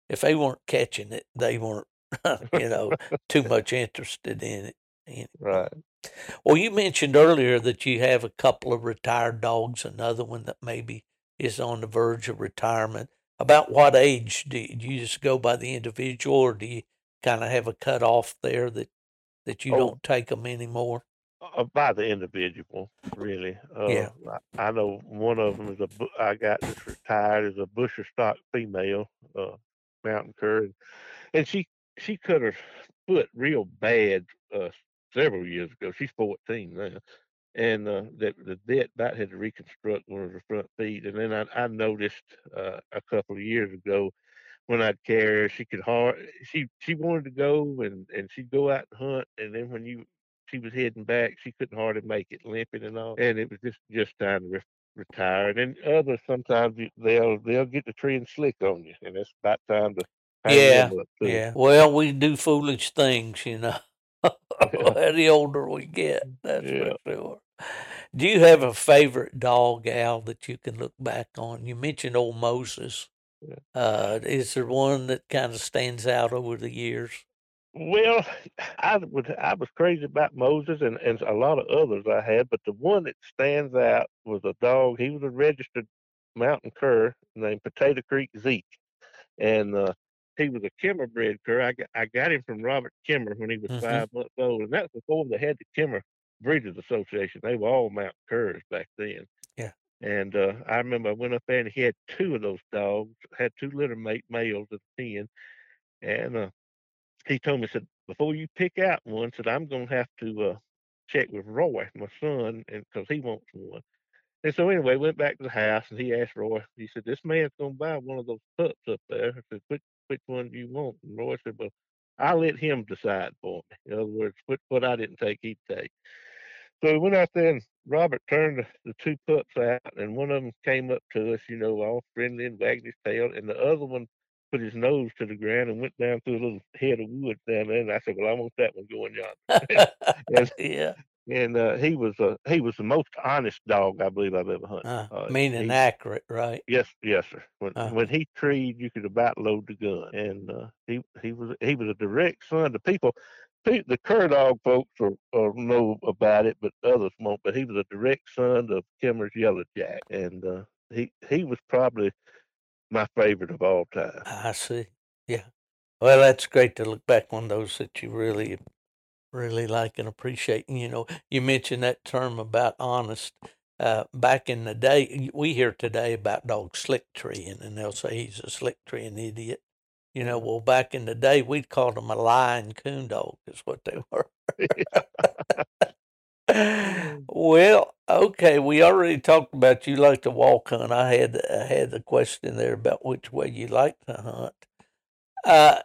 if they weren't catching it, they weren't, you know, too much interested in it. Anyway. Right. Well, you mentioned earlier that you have a couple of retired dogs, another one that maybe is on the verge of retirement. About what age do you just go by the individual, or do you kind of have a cutoff there that you don't take them anymore? By the individual, really. I know one of them is a busher stock female, mountain cur, and she cut her foot real bad several years ago. She's 14 now, and the vet about had to reconstruct one of her front feet. And then I noticed a couple of years ago when I'd carry her, she wanted to go and she'd go out and hunt, and then when she was heading back, she couldn't hardly make it, limping and all, and it was just time to retire. And then others, sometimes they'll get the tree and slick on you, and it's about time to them up too. Well, we do foolish things, you know. The older we get, that's for sure. Do you have a favorite dog, Al, that you can look back on? You mentioned old Moses. Is there one that kind of stands out over the years? Well, I was crazy about Moses and a lot of others I had, but the one that stands out was a dog. He was a registered mountain cur named Potato Creek Zeke, and he was a Kemmer bred cur. I got him from Robert Kemmer when he was 5 months old, and that's before they had the Kemmer Breeders Association. They were all mountain curs back then. Yeah. And I remember I went up there and he had two of those dogs, had two littermate males at the pen, and he told me, said, before you pick out one, said, I'm going to have to check with Roy, my son, because he wants one. And so anyway, went back to the house, and he asked Roy, he said, this man's going to buy one of those pups up there. I said, which one do you want? And Roy said, well, I let him decide for me. In other words, what I didn't take, he'd take. So we went out there, and Robert turned the two pups out, and one of them came up to us, you know, all friendly and wagged his tail, and the other one put his nose to the ground and went down through a little head of woods down there, and I said, "Well, I want that one going yonder." And he was the most honest dog I believe I've ever hunted. Meaning accurate, right? Yes, sir. When he treed, you could about load the gun, and he was a direct son to people. The cur dog folks know about it, but others won't. But he was a direct son of Kemmer's Yellow Jack, and he was probably my favorite of all time. I see. Yeah. Well, that's great to look back on those that you really, really like and appreciate. And, you know, you mentioned that term about honest. Back in the day, we hear today about dog slick treeing, and they'll say he's a slick treeing idiot. You know, well, back in the day, we'd call them a lying coon dog is what they were. Well, okay, we already talked about you like to walk hunt. I had the question there about which way you like to hunt.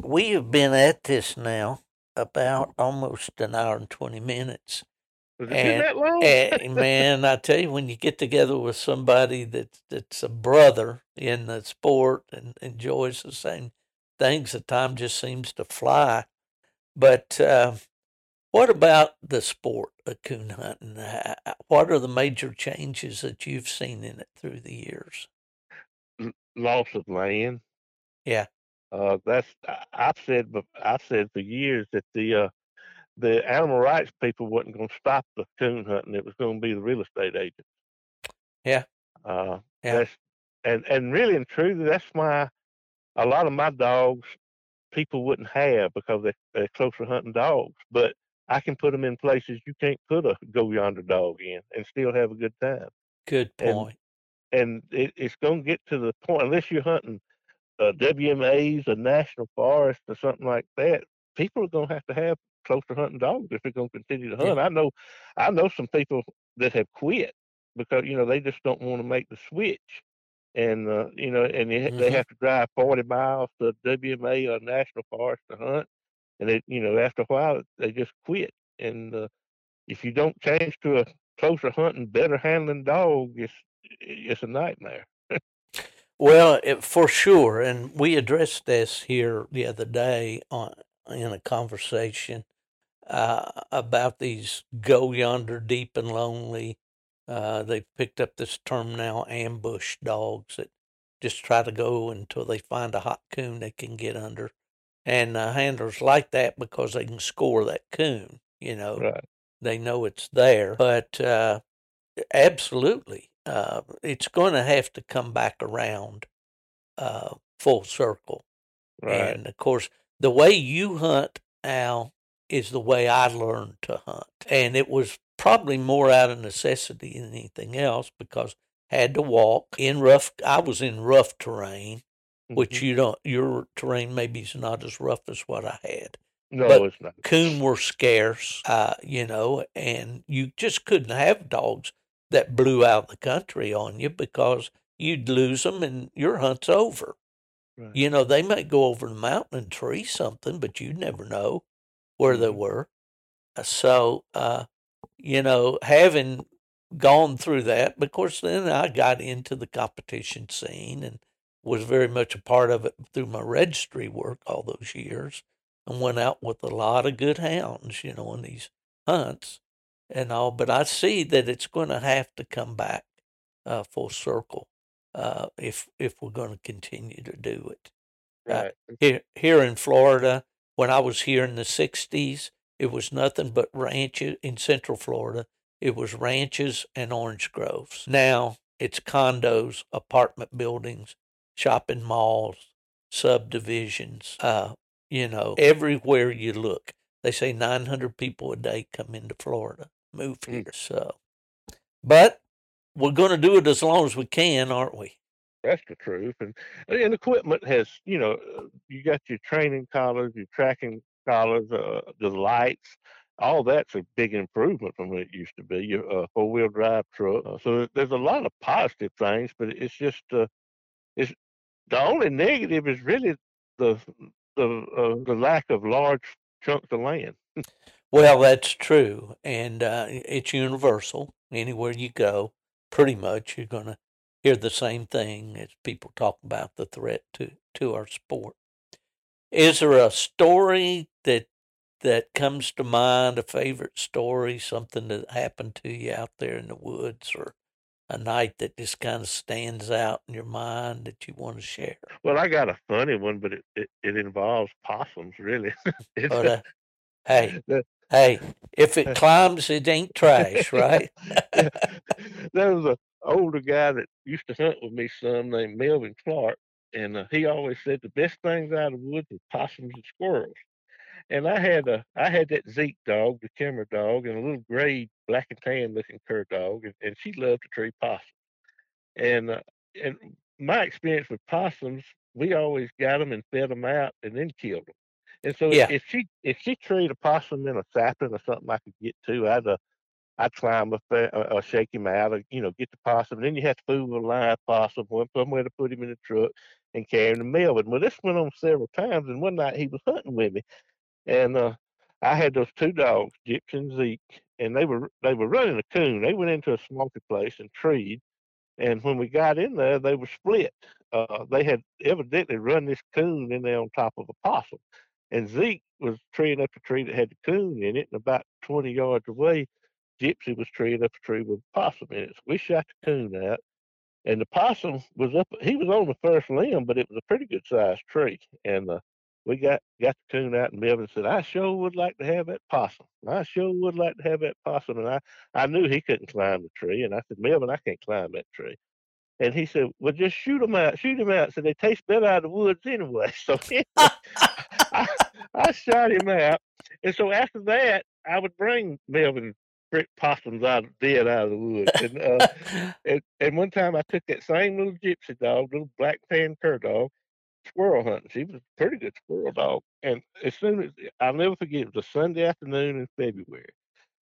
We have been at this now about almost an hour and 20 minutes. Has it been that long? And man, I tell you, when you get together with somebody that's a brother in the sport and enjoys the same things, the time just seems to fly. But what about the sport of coon hunting? What are the major changes that you've seen in it through the years? Loss of land. Yeah, I've said for years that the animal rights people wasn't going to stop the coon hunting; it was going to be the real estate agents. Yeah, And really and truly, that's why a lot of my dogs people wouldn't have, because they're closer hunting dogs. But I can put them in places you can't put a Go Yonder dog in and still have a good time. Good point. And it's going to get to the point, unless you're hunting WMAs or national forests or something like that, people are going to have closer hunting dogs if they're going to continue to hunt. Yeah. I know some people that have quit because, you know, they just don't want to make the switch. And, you know, and they have to drive 40 miles to WMA or national forest to hunt. And, they, you know, after a while, they just quit. And if you don't change to a closer hunting, better handling dog, it's a nightmare. Well, for sure. And we addressed this here the other day in a conversation about these Go Yonder, deep and lonely. They've picked up this term now, ambush dogs, that just try to go until they find a hot coon they can get under. And handlers like that because they can score that coon, you know. Right. They know it's there. But absolutely, it's going to have to come back around full circle. Right. And, of course, the way you hunt, Al, is the way I learned to hunt. And it was probably more out of necessity than anything else, because I had to walk in rough. I was in rough terrain, which you don't. Your terrain maybe is not as rough as what I had. No, but it's not. Coon were scarce, you know, and you just couldn't have dogs that blew out the country on you, because you'd lose them and your hunt's over. Right. You know, they might go over the mountain and tree something, but you'd never know where they were. So, you know, having gone through that, because then I got into the competition scene and was very much a part of it through my registry work all those years, and went out with a lot of good hounds, you know, on these hunts and all. But I see that it's going to have to come back full circle if we're going to continue to do it. Right. Here in Florida, when I was here in the 60s, it was nothing but ranches in Central Florida. It was ranches and orange groves. Now it's condos, apartment buildings, shopping malls, subdivisions. You know, everywhere you look, they say 900 people a day come into Florida, move here. So, but we're going to do it as long as we can, aren't we? That's the truth. And equipment has, you know, you got your training collars, your tracking collars, the lights, all that's a big improvement from what it used to be, your four-wheel drive truck. So there's a lot of positive things, but it's just, it's the only negative is really the lack of large chunks of land. Well, that's true. And it's universal. Anywhere you go, pretty much, you're going to hear the same thing as people talk about the threat to our sport. Is there a story that comes to mind, a favorite story, something that happened to you out there in the woods, or a night that just kind of stands out in your mind that you want to share? Well, I got a funny one, but it involves possums, really. But, hey, if it climbs, it ain't trash, right? There was an older guy that used to hunt with me some, named Melvin Clark. And he always said the best things out of the woods are possums and squirrels. And I had that Zeke dog, the Kemmer dog, and a little gray black and tan looking cur dog, and she loved to tree possums. And my experience with possums, we always got them and fed them out and then killed them. And so if she treed a possum in a sapling or something I could get to, I'd climb up there or shake him out, or, you know, get the possum. And then you have to fool with a live possum, somewhere to put him in the truck and carry him to Melbourne. Well, this went on several times, and one night he was hunting with me, and I had those two dogs, Gypsy and Zeke, and they were running a coon. They went into a smoky place and treed, and when we got in there, they were split. They had evidently run this coon in there on top of a possum, and Zeke was treeing up a tree that had the coon in it, and about 20 yards away, Gypsy was treeing up a tree with a possum in it. So we shot the coon out, and the possum was up. He was on the first limb, but it was a pretty good sized tree. And we got the coon out, and Melvin said, "I sure would like to have that possum. I sure would like to have that possum." And I knew he couldn't climb the tree. And I said, "Melvin, I can't climb that tree." And he said, well, just shoot him out. So they taste better out of the woods anyway. So I shot him out. And so after that, I would bring Melvin brick possums out dead out of the woods. And, and one time I took that same little gypsy dog, little black tan cur dog, squirrel hunting. She was a pretty good squirrel dog. And as soon as, I'll never forget, it was a Sunday afternoon in February.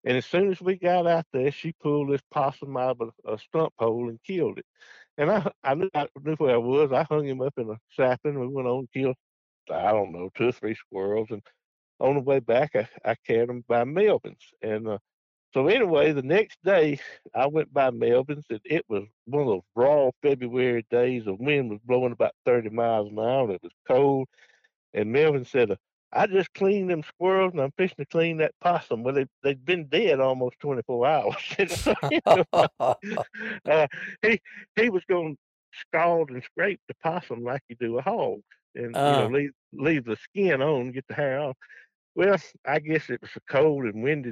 And as soon as we got out there, she pulled this possum out of a stump hole and killed it. And I knew where I was. I hung him up in a sapling. We went on and killed, I don't know, 2 or 3 squirrels. And on the way back, I carried them by Melvin's. And so anyway, the next day, I went by Melvin's, and it was one of those raw February days. The wind was blowing about 30 miles an hour. And it was cold. And Melvin said, I just cleaned them squirrels, and I'm fishing to clean that possum. Well, they've been dead almost 24 hours. So, he was going to scald and scrape the possum like you do a hog, and leave the skin on, get the hair off. Well, I guess it was so cold and windy.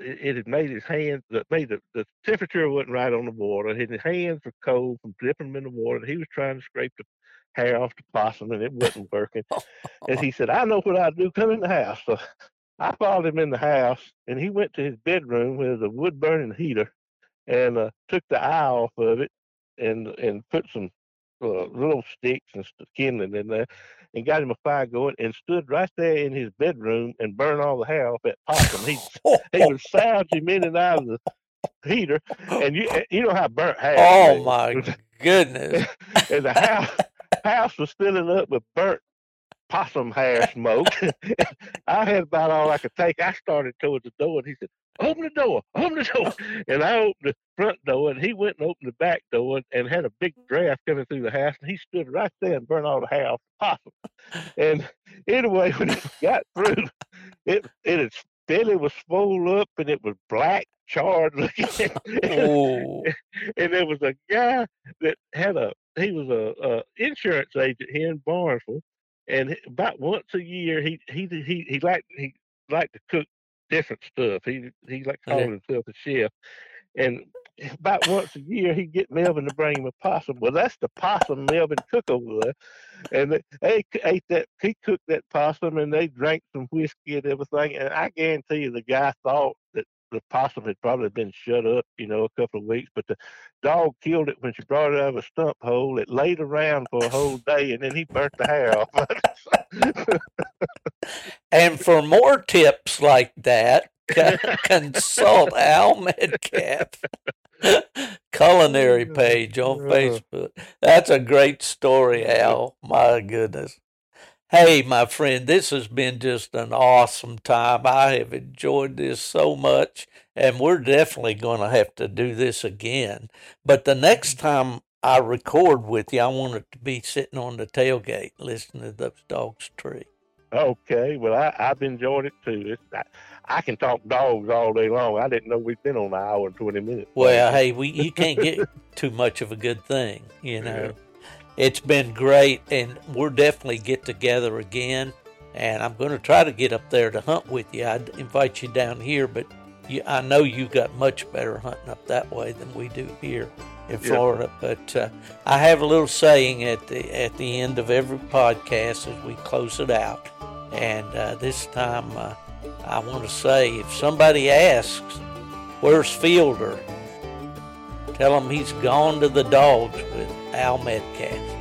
It had made his hands. The temperature wasn't right on the water. His hands were cold from dipping them in the water. He was trying to scrape the hair off the possum, and it wasn't working. And he said, I know what I do, come in the house. So I followed him in the house, and he went to his bedroom with a wood burning heater, and took the eye off of it, and put some little sticks and kindling in there, and got him a fire going, and stood right there in his bedroom and burned all the hair off that possum. He would sound him in and out of the heater, and you know how burnt hair is. Oh my goodness. And the house was filling up with burnt possum hair smoke. I had about all I could take. I started towards the door, and he said, open the door. And I opened the front door, and he went and opened the back door, and had a big draft coming through the house, and he stood right there and burned all the hair off the possum. And anyway, when it got through, its belly was swole up, and it was black, charred looking. And there was a guy that he was a insurance agent here in Barnesville, and about once a year he liked to cook different stuff. He liked calling himself a chef, and about once a year he'd get Melvin to bring him a possum. Well, that's the possum Melvin took over there, and they ate that. He cooked that possum, and they drank some whiskey and everything. And I guarantee you, the guy thought that the possum had probably been shut up, a couple of weeks, but the dog killed it when she brought it out of a stump hole. It laid around for a whole day, and then he burnt the hair off of it. And for more tips like that, consult Al Medcalf culinary page on Facebook. That's a great story, Al. My goodness. Hey, my friend, this has been just an awesome time. I have enjoyed this so much, and we're definitely going to have to do this again. But the next time I record with you, I want it to be sitting on the tailgate listening to those dogs tree. Okay, well, I've enjoyed it, too. I can talk dogs all day long. I didn't know we'd been on an hour and 20 minutes. Well, hey, you can't get too much of a good thing, Yeah. It's been great, and we'll definitely get together again, and I'm going to try to get up there to hunt with you. I'd invite you down here, but I know you got much better hunting up that way than we do here in Florida. But I have a little saying at the end of every podcast as we close it out, and this time I want to say, if somebody asks, where's Fielder? Tell him he's gone to the dogs with Al Medcalf.